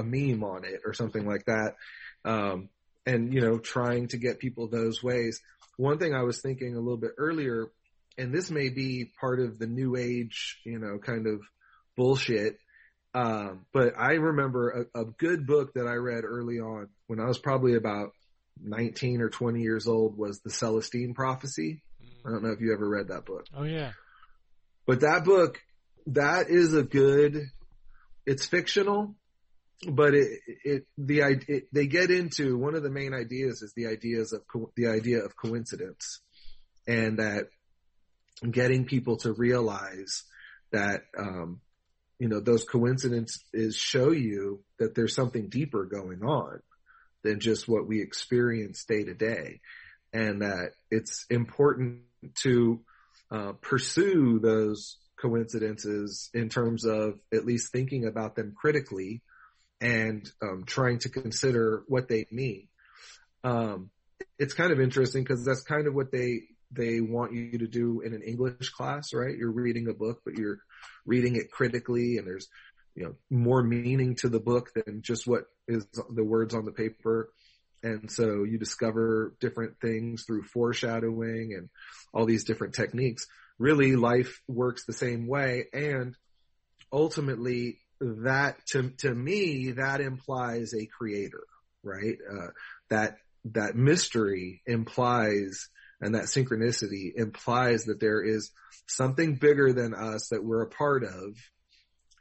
meme on it or something like that, and trying to get people those ways. One thing I was thinking a little bit earlier, and this may be part of the new age, kind of bullshit, but I remember a good book that I read early on when I was probably about 19 or 20 years old was The Celestine Prophecy. I don't know if you ever read that book. Oh, yeah. But that book, it's fictional, but they get into, one of the main ideas is the idea of coincidence, and that getting people to realize that, those coincidences show you that there's something deeper going on than just what we experience day to day, and that it's important to pursue those coincidences in terms of at least thinking about them critically and trying to consider what they mean. It's kind of interesting because that's kind of what they want you to do in an English class, right? You're reading a book, but you're reading it critically, and there's more meaning to the book than just what is the words on the paper. And so you discover different things through foreshadowing and all these different techniques. Really, life works the same way, and ultimately that to me, that implies a creator, right? That mystery implies, and that synchronicity implies, that there is something bigger than us that we're a part of,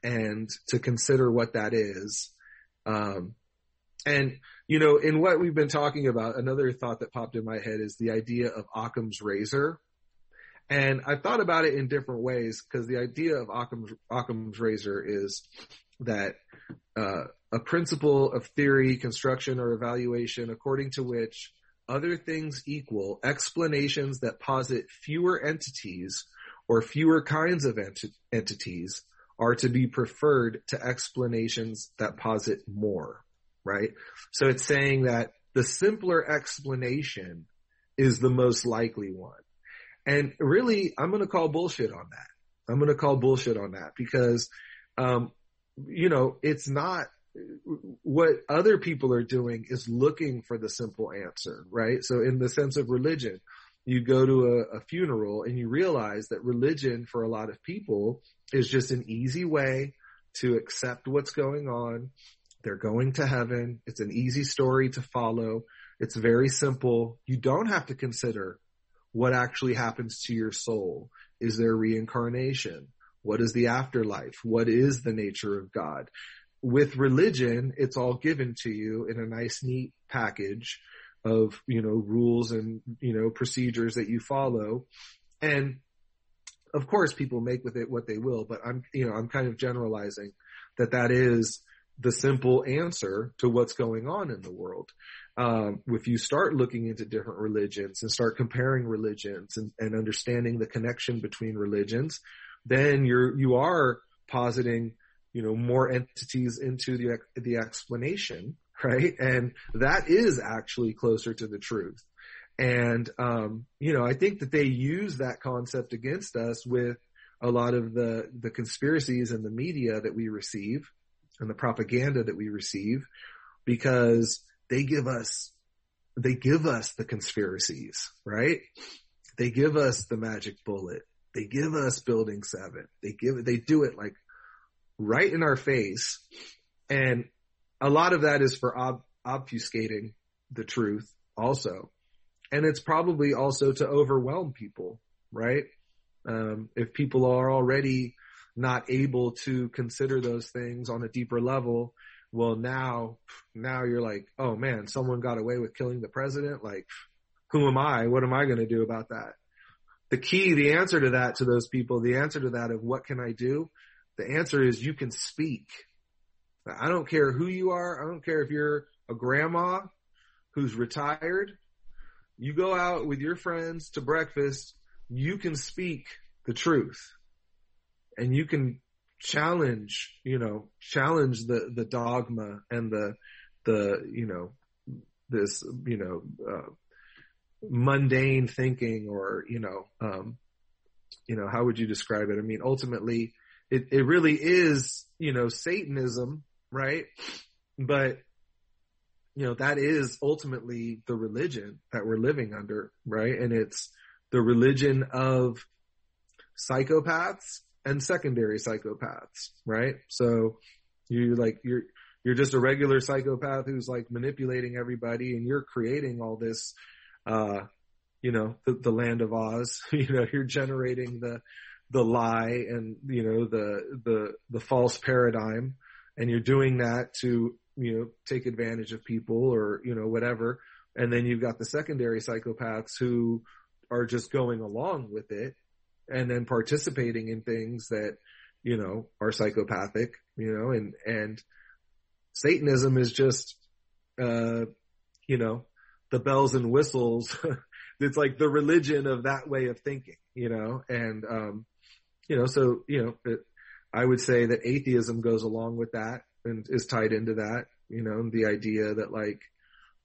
and to consider what that is. And, you know, in what we've been talking about, another thought that popped in my head is the idea of Occam's Razor. And I thought about it in different ways, because the idea of Occam's Razor is that a principle of theory, construction, or evaluation according to which other things equal explanations that posit fewer entities or fewer kinds of entities are to be preferred to explanations that posit more, right? So it's saying that the simpler explanation is the most likely one. And really, I'm going to call bullshit on that. I'm going to call bullshit on that because, you know, it's not what other people are doing is looking for the simple answer, right? So in the sense of religion, you go to a funeral and you realize that religion for a lot of people is just an easy way to accept what's going on. They're going to heaven. It's an easy story to follow. It's very simple. You don't have to consider what actually happens to your soul. Is there reincarnation? What is the afterlife? What is the nature of God? With religion, it's all given to you in a nice, neat package of, you know, rules and, you know, procedures that you follow. And of course, people make with it what they will, but I'm kind of generalizing that is the simple answer to what's going on in the world. If you start looking into different religions and start comparing religions and understanding the connection between religions, then you are positing, you know, more entities into the explanation, right? And that is actually closer to the truth. And, you know, I think that they use that concept against us with a lot of the conspiracies and the media that we receive and the propaganda that we receive, because they give us the conspiracies, right? They give us the magic bullet. They give us Building 7. They do it like right in our face. And a lot of that is for obfuscating the truth also. And it's probably also to overwhelm people, right? If people are already not able to consider those things on a deeper level, well, now you're like, oh man, someone got away with killing the president. Like, who am I? What am I going to do about that? The answer to that, to those people, the answer to that of what can I do? The answer is you can speak. I don't care who you are. I don't care if you're a grandma who's retired. You go out with your friends to breakfast. You can speak the truth, and you can challenge the dogma and the mundane thinking, or, how would you describe it? I mean, ultimately, it really is, you know, Satanism, right? But, you know, that is ultimately the religion that we're living under, right? And it's the religion of psychopaths and secondary psychopaths, right? So you're just a regular psychopath who's like manipulating everybody, and you're creating all this, the Land of Oz. You know, you're generating the lie and, you know, the false paradigm, and you're doing that to, you know, take advantage of people or, you know, whatever. And then you've got the secondary psychopaths who are just going along with it and then participating in things that, you know, are psychopathic, you know, and Satanism is just, the bells and whistles. It's like the religion of that way of thinking, you know, and, I would say that atheism goes along with that and is tied into that, you know, the idea that like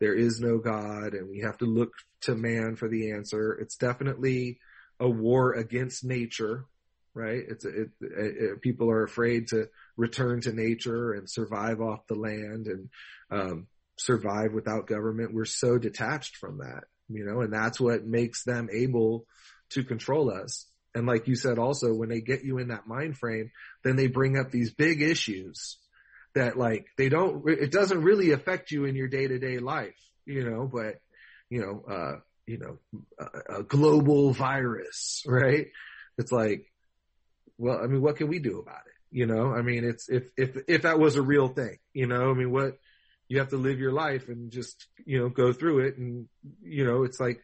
there is no God and we have to look to man for the answer. It's definitely a war against nature, right? People are afraid to return to nature and survive off the land and, survive without government. We're so detached from that, you know, and that's what makes them able to control us. And like you said, also, when they get you in that mind frame, then they bring up these big issues that like it doesn't really affect you in your day-to-day life, you know, but, a global virus, right? It's like, well, I mean, what can we do about it? You know, I mean, it's, if that was a real thing, you know, I mean, what, you have to live your life and just, you know, go through it. And, you know, it's like,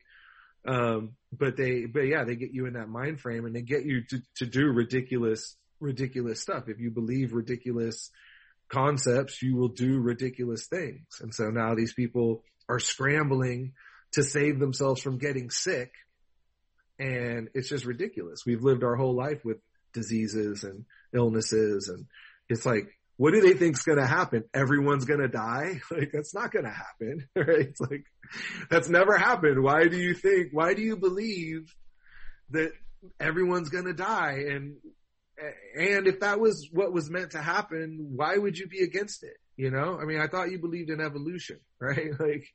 but yeah, they get you in that mind frame and they get you to do ridiculous stuff. If you believe ridiculous concepts, you will do ridiculous things. And so now these people are scrambling to save themselves from getting sick. And it's just ridiculous. We've lived our whole life with diseases and illnesses. And it's like, what do they think's going to happen? Everyone's going to die? Like, that's not going to happen, right? It's like, that's never happened. Why do you believe that everyone's going to die? And if that was what was meant to happen, why would you be against it? You know, I mean, I thought you believed in evolution, right? Like,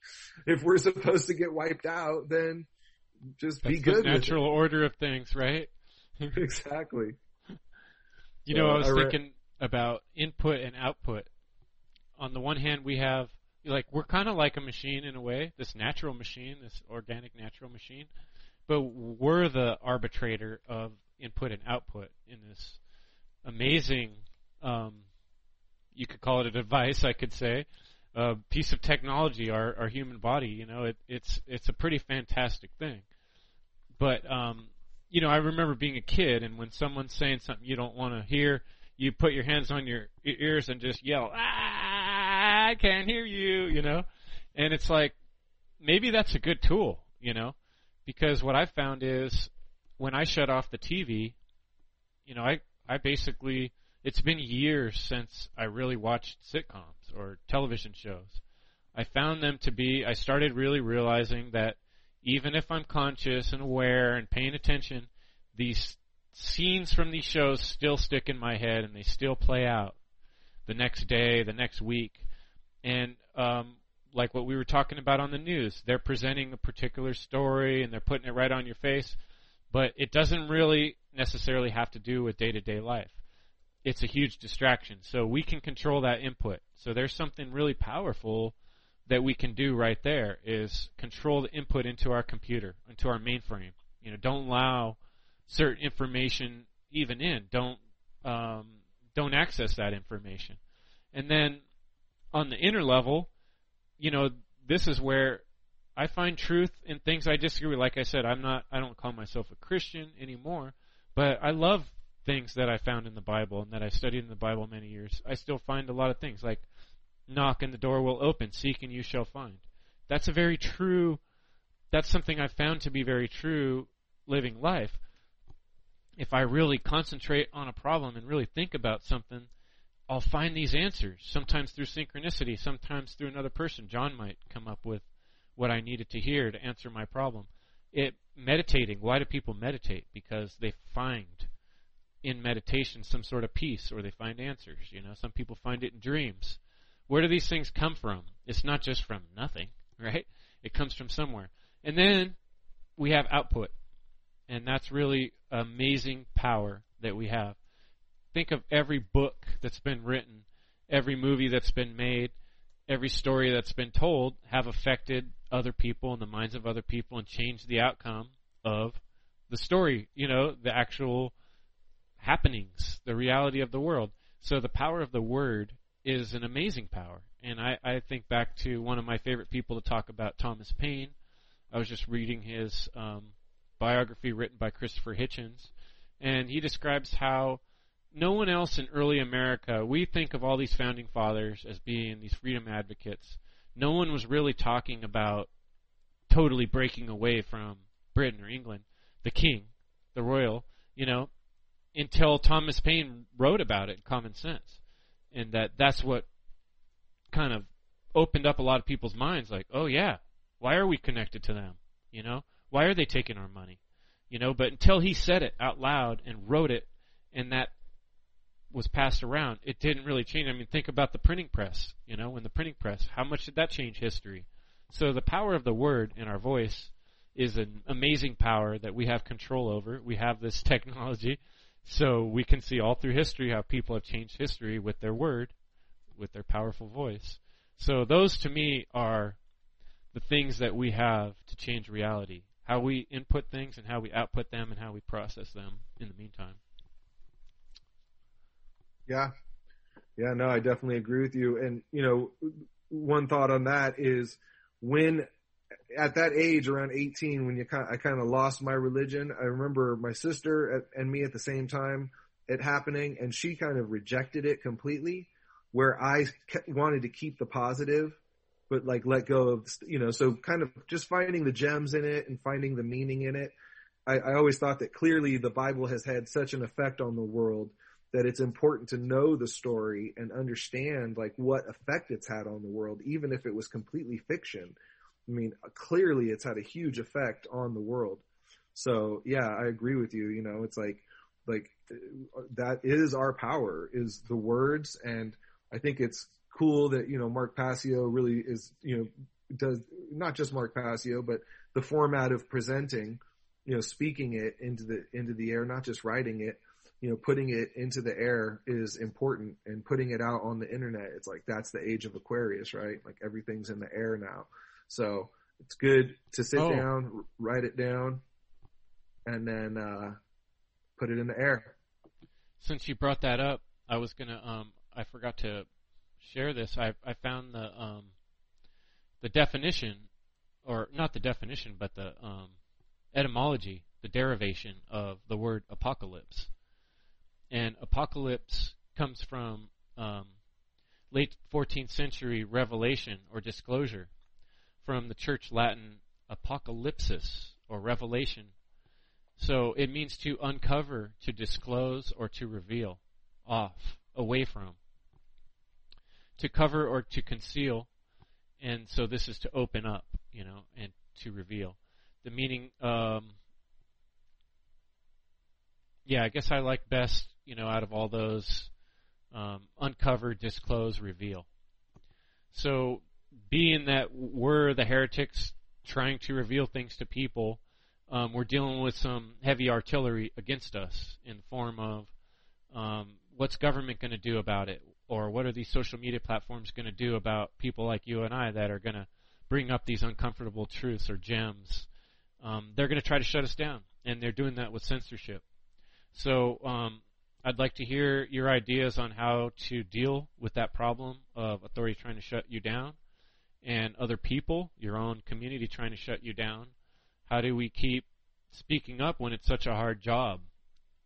if we're supposed to get wiped out, then just be good. That's the natural order of things, right? Exactly. You know, I was thinking about input and output. On the one hand, we have, like, we're kind of like a machine in a way, this natural machine, this organic natural machine, but we're the arbitrator of input and output in this amazing, you could call it a device, I could say, a piece of technology, our human body. You know, it's a pretty fantastic thing. But, you know, I remember being a kid, and when someone's saying something you don't want to hear, you put your hands on your ears and just yell, "Ah, I can't hear you," you know. And it's like, maybe that's a good tool, you know, because what I found is when I shut off the TV, you know, I basically, it's been years since I really watched sitcoms or television shows. I found them to be, I started really realizing that even if I'm conscious and aware and paying attention, these scenes from these shows still stick in my head and they still play out the next day, the next week. And like what we were talking about on the news, they're presenting a particular story and they're putting it right on your face, but it doesn't really necessarily have to do with day-to-day life. It's a huge distraction. So we can control that input. So there's something really powerful that we can do right there is control the input into our computer, into our mainframe. You know, don't allow certain information even in. Don't access that information. And then on the inner level, you know, this is where I find truth in things I disagree with. Like I said, I don't call myself a Christian anymore, but I love things that I found in the Bible and that I studied in the Bible many years. I still find a lot of things like knock and the door will open, seek and you shall find. That's something I found to be very true living life. If I really concentrate on a problem and really think about something, I'll find these answers, sometimes through synchronicity, sometimes through another person. John might come up with what I needed to hear to answer my problem. Meditating. Why do people meditate? Because they find in meditation some sort of peace, or they find answers. You know, some people find it in dreams. Where do these things come from? It's not just from nothing, right? It comes from somewhere. And then we have output. And that's really amazing power that we have. Think of every book that's been written, every movie that's been made, every story that's been told have affected other people and the minds of other people and changed the outcome of the story, you know, the actual happenings, the reality of the world. So the power of the word is an amazing power. And I think back to one of my favorite people to talk about, Thomas Paine. I was just reading his biography written by Christopher Hitchens, and he describes how no one else in early America, we think of all these founding fathers as being these freedom advocates. No one was really talking about totally breaking away from Britain or England, the king, the royal, you know, until Thomas Paine wrote about it in Common Sense. And that's what kind of opened up a lot of people's minds, like, oh yeah, why are we connected to them, you know? Why are they taking our money? You know, but until he said it out loud and wrote it and that was passed around, it didn't really change. I mean, think about the printing press, you know, when the printing press, how much did that change history? So the power of the word in our voice is an amazing power that we have control over. We have this technology, so we can see all through history how people have changed history with their word, with their powerful voice. So those to me are the things that we have to change reality. How we input things and how we output them and how we process them in the meantime. Yeah, no, I definitely agree with you. And, you know, one thought on that is when at that age around 18, when I kind of lost my religion, I remember my sister and me at the same time it happening, and she kind of rejected it completely, where I wanted to keep the positive, but like let go of, you know, so kind of just finding the gems in it and finding the meaning in it. I always thought that clearly the Bible has had such an effect on the world that it's important to know the story and understand like what effect it's had on the world, even if it was completely fiction. I mean, clearly it's had a huge effect on the world. So yeah, I agree with you. You know, it's like that is our power, is the words. And I think it's cool that, you know, Mark Passio really is, you know, does not just Mark Passio, but the format of presenting, you know, speaking it into the air, not just writing it. You know, putting it into the air is important, and putting it out on the internet. It's like, that's the age of Aquarius, right? Like everything's in the air now. So it's good to sit down, write it down, and then, put it in the air. Since you brought that up, I was going to, I forgot to share this. I found the definition, or not the definition, but the, etymology, the derivation of the word apocalypse. And apocalypse comes from late 14th century revelation or disclosure from the Church Latin apocalypsis or revelation. So it means to uncover, to disclose, or to reveal, off, away from. To cover or to conceal, and so this is to open up, you know, and to reveal. The meaning, I guess I like best, you know, out of all those, uncover, disclose, reveal. So being that we're the heretics trying to reveal things to people, we're dealing with some heavy artillery against us in the form of what's government going to do about it, or what are these social media platforms going to do about people like you and I that are going to bring up these uncomfortable truths or gems. They're going to try to shut us down, and they're doing that with censorship. So I'd like to hear your ideas on how to deal with that problem of authority trying to shut you down and other people, your own community trying to shut you down. How do we keep speaking up when it's such a hard job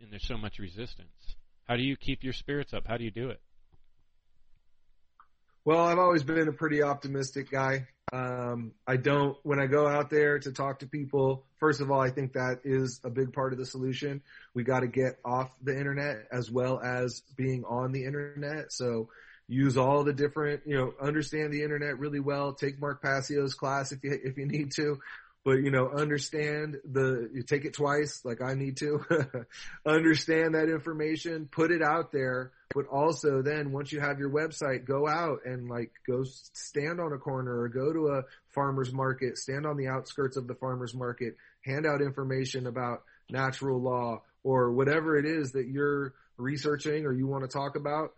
and there's so much resistance? How do you keep your spirits up? How do you do it? Well, I've always been a pretty optimistic guy. When I go out there to talk to people, first of all, I think that is a big part of the solution. We got to get off the internet as well as being on the internet. So use all the different, you know, understand the internet really well. Take Mark Passio's class if you need to, but, you know, you take it twice, like I need to understand that information, put it out there. But also then once you have your website, go out and like go stand on a corner or go to a farmer's market, stand on the outskirts of the farmer's market, hand out information about natural law or whatever it is that you're researching or you want to talk about.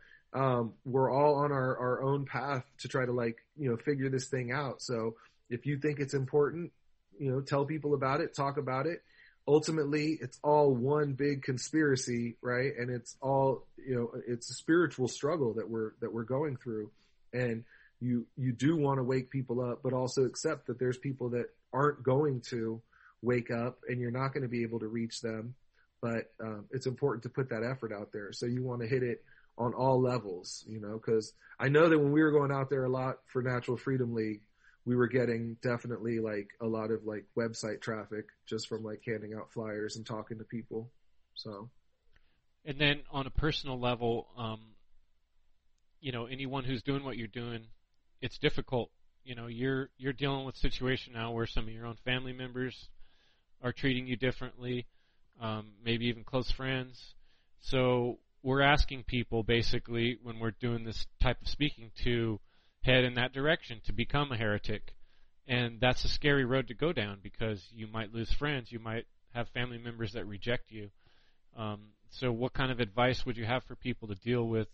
We're all on our own path to try to like, you know, figure this thing out. So if you think it's important, you know, tell people about it, talk about it. Ultimately, it's all one big conspiracy, right? And it's all, you know, it's a spiritual struggle that we're going through. And you do want to wake people up, but also accept that there's people that aren't going to wake up and you're not going to be able to reach them. But it's important to put that effort out there. So you want to hit it on all levels, you know, because I know that when we were going out there a lot for Natural Freedom League, we were getting definitely like a lot of like website traffic just from like handing out flyers and talking to people. So, and then on a personal level, you know, anyone who's doing what you're doing, it's difficult. You know, you're dealing with a situation now where some of your own family members are treating you differently, maybe even close friends. So we're asking people basically when we're doing this type of speaking to head in that direction, to become a heretic. And that's a scary road to go down because you might lose friends, you might have family members that reject you. So what kind of advice would you have for people to deal with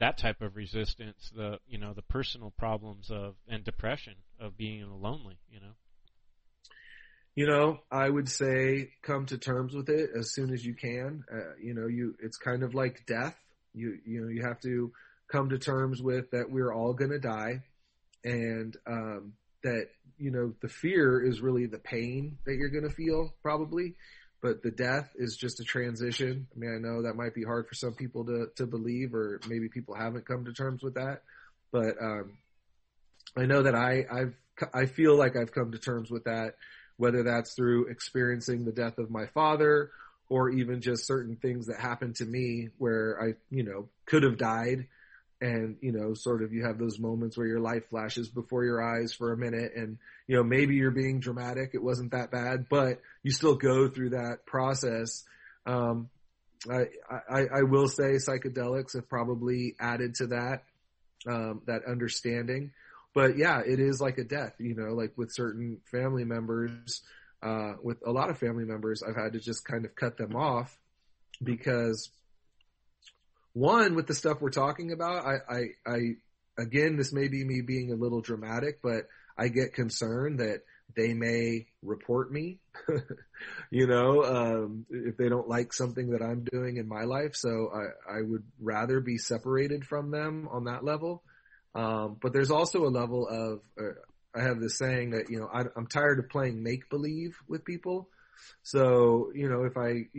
that type of resistance, the, you know, the personal problems of and depression of being lonely, you know? You know, I would say come to terms with it as soon as you can. You know, it's kind of like death. You have to come to terms with that we're all going to die, and that, the fear is really the pain that you're going to feel probably, but the death is just a transition. I mean, I know that might be hard for some people to believe, or maybe people haven't come to terms with that, but I know that I feel like I've come to terms with that, whether that's through experiencing the death of my father or even just certain things that happened to me where I, could have died. And, sort of you have those moments where your life flashes before your eyes for a minute and, maybe you're being dramatic. It wasn't that bad, but you still go through that process. I will say psychedelics have probably added to that, that understanding. But yeah, it is like a death, like with certain family members, with a lot of family members, I've had to just kind of cut them off because one, with the stuff we're talking about, I again, this may be me being a little dramatic, but I get concerned that they may report me, if they don't like something that I'm doing in my life. So I would rather be separated from them on that level. But there's also a level of, I have this saying that, I'm tired of playing make-believe with people. So, if I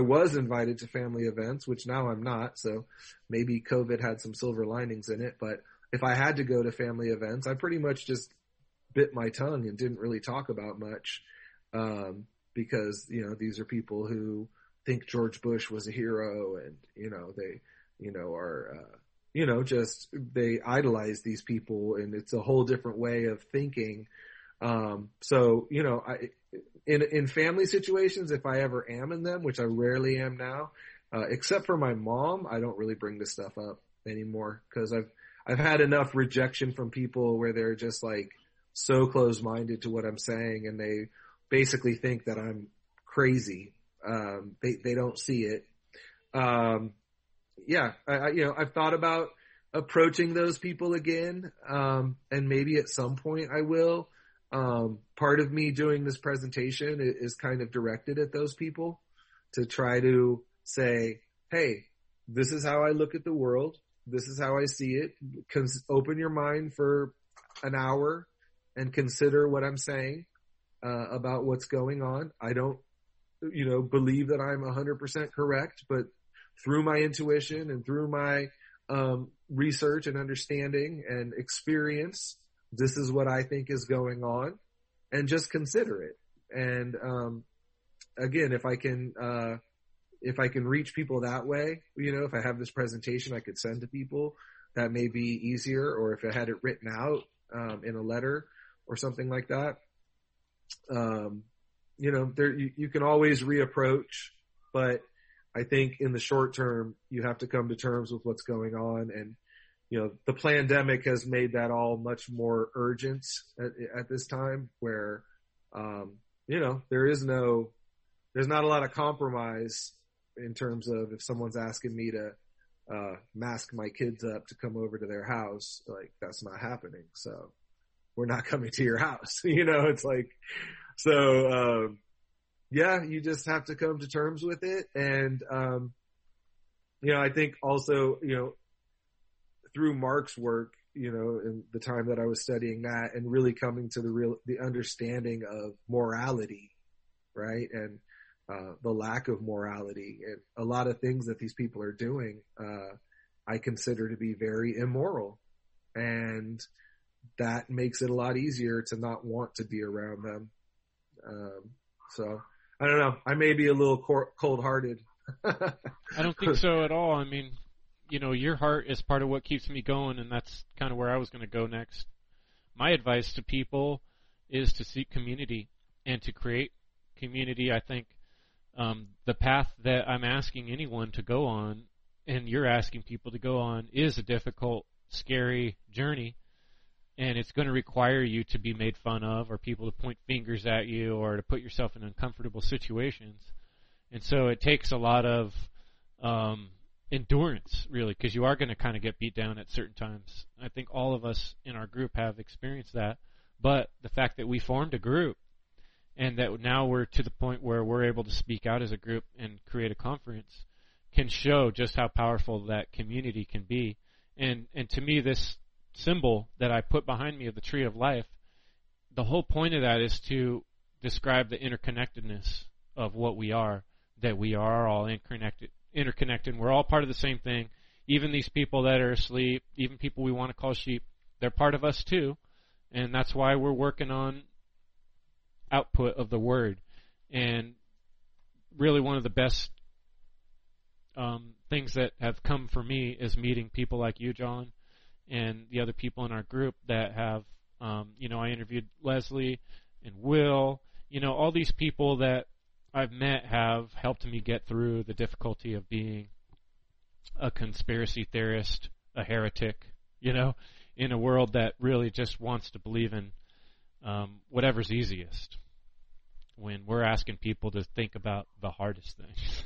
was invited to family events, which now I'm not, so maybe COVID had some silver linings in it, but if I had to go to family events, I pretty much just bit my tongue and didn't really talk about much, because, these are people who think George Bush was a hero and, they, are, just they idolize these people and it's a whole different way of thinking. So, I, in family situations, if I ever am in them, which I rarely am now, except for my mom, I don't really bring this stuff up anymore because I've had enough rejection from people where they're just like so close-minded to what I'm saying. And they basically think that I'm crazy. They don't see it. Yeah, I've thought about approaching those people again, and maybe at some point I will. Part of me doing this presentation is kind of directed at those people to try to say, hey, this is how I look at the world. This is how I see it. Open your mind for an hour and consider what I'm saying about what's going on. I don't, believe that I'm 100% correct, but through my intuition and through my research and understanding and experience, this is what I think is going on, and just consider it. And again, if I can reach people that way, if I have this presentation I could send to people, that may be easier, or if I had it written out in a letter or something like that, you can always reapproach, but I think in the short term, you have to come to terms with what's going on. And, the pandemic has made that all much more urgent at this time where, there's not a lot of compromise in terms of if someone's asking me to mask my kids up to come over to their house, like that's not happening. So we're not coming to your house, it's like, so, yeah, you just have to come to terms with it. And, I think also, through Mark's work, in the time that I was studying that and really coming to the understanding of morality, right? And, the lack of morality and a lot of things that these people are doing, I consider to be very immoral. And that makes it a lot easier to not want to be around them. So, I don't know. I may be a little cold-hearted. I don't think so at all. I mean, your heart is part of what keeps me going, and that's kind of where I was going to go next. My advice to people is to seek community and to create community. I think the path that I'm asking anyone to go on, and you're asking people to go on, is a difficult, scary journey. And it's going to require you to be made fun of or people to point fingers at you or to put yourself in uncomfortable situations. And so it takes a lot of endurance, really, because you are going to kind of get beat down at certain times. I think all of us in our group have experienced that. But the fact that we formed a group and that now we're to the point where we're able to speak out as a group and create a conference can show just how powerful that community can be. And to me, this symbol that I put behind me of the tree of life, the whole point of that is to describe the interconnectedness of what we are, that we are all interconnected. We're all part of the same thing. Even these people that are asleep, even people we want to call sheep, they're part of us too. And that's why we're working on output of the word. And really one of the best things that have come for me is meeting people like you, John, and the other people in our group that have, I interviewed Leslie and Will. You know, all these people that I've met have helped me get through the difficulty of being a conspiracy theorist, a heretic, in a world that really just wants to believe in whatever's easiest, when we're asking people to think about the hardest things.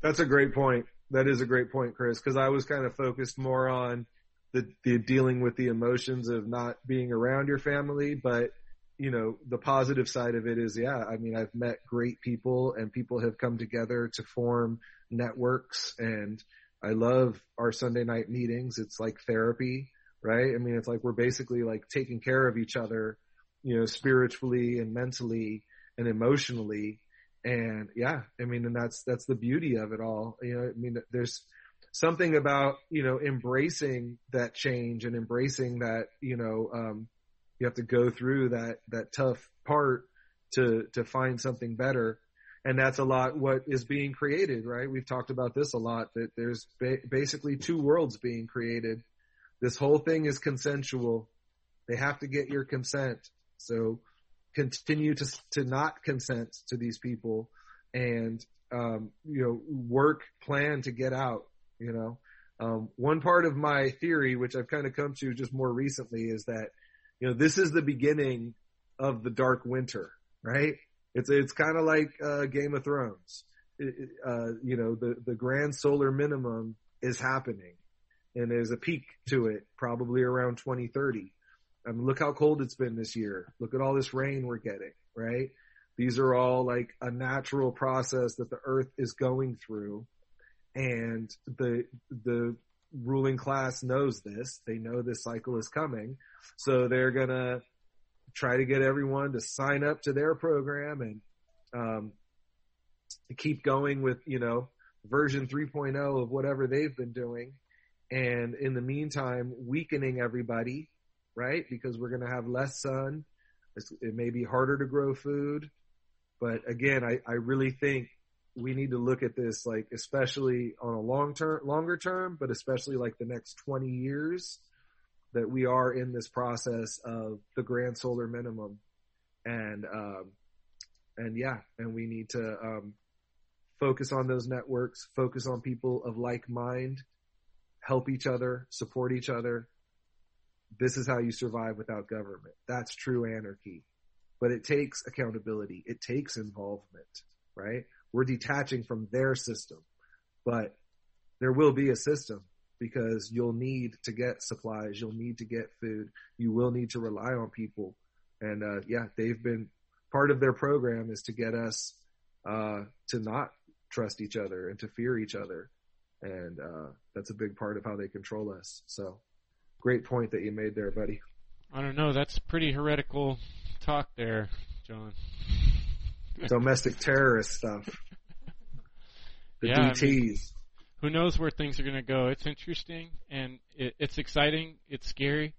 That's a great point. That is a great point, Chris, because I was kind of focused more on the dealing with the emotions of not being around your family. But, the positive side of it is, I've met great people, and people have come together to form networks. And I love our Sunday night meetings. It's like therapy, right? I mean, it's like we're basically like taking care of each other, spiritually and mentally and emotionally. And and that's the beauty of it all. There's something about, embracing that change and embracing that, you have to go through that tough part to find something better. And that's a lot what is being created, right? We've talked about this a lot, that there's basically two worlds being created. This whole thing is consensual. They have to get your consent. So continue to not consent to these people, and plan to get out. One part of my theory, which I've kind of come to just more recently, is that this is the beginning of the dark winter, right? It's kind of like Game of Thrones. The grand solar minimum is happening, and there's a peak to it probably around 2030. I mean, look how cold it's been this year. Look at all this rain we're getting, right? These are all like a natural process that the earth is going through. And the ruling class knows this. They know this cycle is coming. So they're going to try to get everyone to sign up to their program and keep going with, version 3.0 of whatever they've been doing. And in the meantime, weakening everybody, right? Because we're going to have less sun. It may be harder to grow food. But again, I really think we need to look at this, like, especially on a longer term, but especially like the next 20 years, that we are in this process of the grand solar minimum. And we need to focus on those networks, focus on people of like mind, help each other, support each other. This is how you survive without government. That's true anarchy. But it takes accountability. It takes involvement, right? We're detaching from their system. But there will be a system, because you'll need to get supplies. You'll need to get food. You will need to rely on people. And, they've been – part of their program is to get us to not trust each other and to fear each other. And that's a big part of how they control us. So – great point that you made there, buddy. I don't know. That's pretty heretical talk there, John. Domestic terrorist stuff. The DTs. I mean, who knows where things are going to go? It's interesting, and it's exciting. It's scary,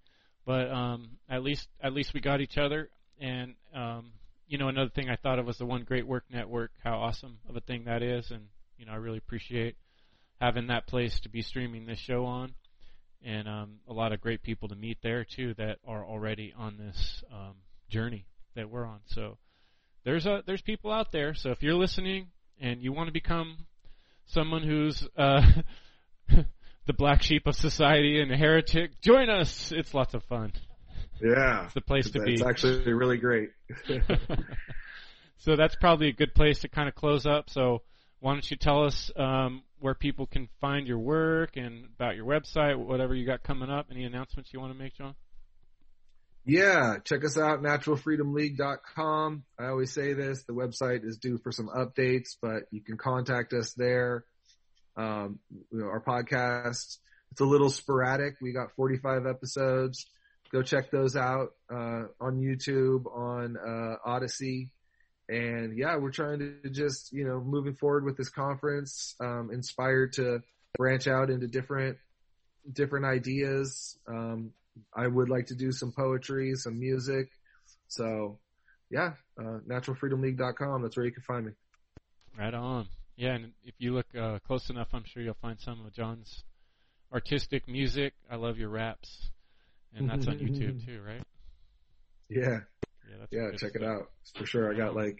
but at least we got each other. And another thing I thought of was the One Great Work Network. How awesome of a thing that is, and I really appreciate having that place to be streaming this show on. And a lot of great people to meet there, too, that are already on this journey that we're on. So there's people out there. So if you're listening and you want to become someone who's the black sheep of society and a heretic, join us. It's lots of fun. Yeah. It's the place to be. It's actually really great. So that's probably a good place to kind of close up. So why don't you tell us where people can find your work and about your website, whatever you got coming up. Any announcements you want to make, John? Yeah, check us out, naturalfreedomleague.com. I always say this, the website is due for some updates, but you can contact us there. our podcast. It's a little sporadic. We got 45 episodes. Go check those out on YouTube, on Odyssey. And yeah, we're trying to just, moving forward with this conference, inspired to branch out into different ideas. I would like to do some poetry, some music. So yeah, naturalfreedomleague.com. That's where you can find me. Right on. Yeah. And if you look close enough, I'm sure you'll find some of John's artistic music. I love your raps. And that's on YouTube too, right? Yeah. Yeah, check it out for sure. I got I'm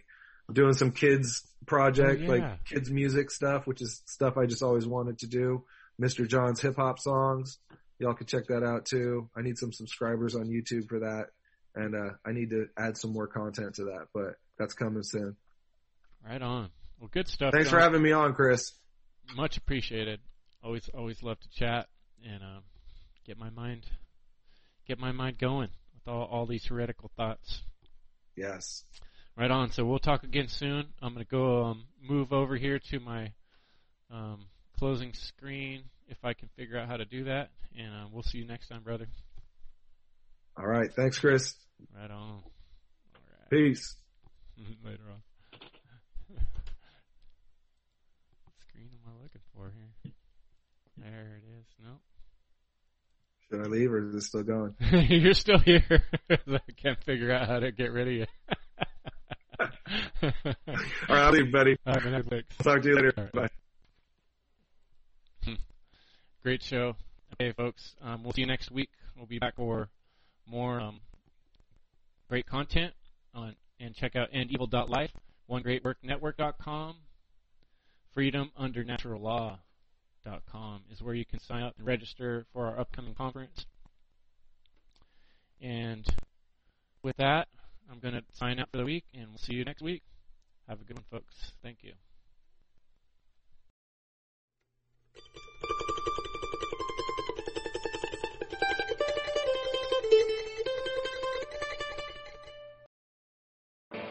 doing some kids project, like kids music stuff, which is stuff I just always wanted to do. Mr. John's hip hop songs. Y'all can check that out too. I need some subscribers on YouTube for that. And, I need to add some more content to that, but that's coming soon. Right on. Well, good stuff. Thanks for having me on, Chris. Much appreciated. Always love to chat and, get my mind going with all these heretical thoughts. Yes. Right on. So we'll talk again soon. I'm going to go move over here to my closing screen if I can figure out how to do that. And we'll see you next time, brother. All right. Thanks, Chris. Right on. All right. Peace. Later on. What screen am I looking for here? There it is. Nope. Should I leave, or is it still going? You're still here. I can't figure out how to get rid of you. All right, I'll leave, buddy. All right, talk to you later. Right. Bye. Great show. Okay, folks, we'll see you next week. We'll be back for more great content. And check out endevil.life, onegreatworknetwork.com, freedomundernaturallaw.com. Is where you can sign up and register for our upcoming conference. And with that, I'm going to sign up for the week, and we'll see you next week. Have a good one, folks. Thank you.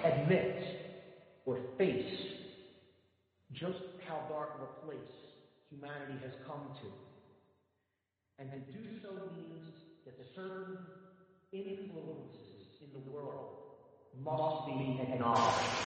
Admit or face just how dark of a place humanity has come to. And to do so means that the certain influences in the world must be acknowledged.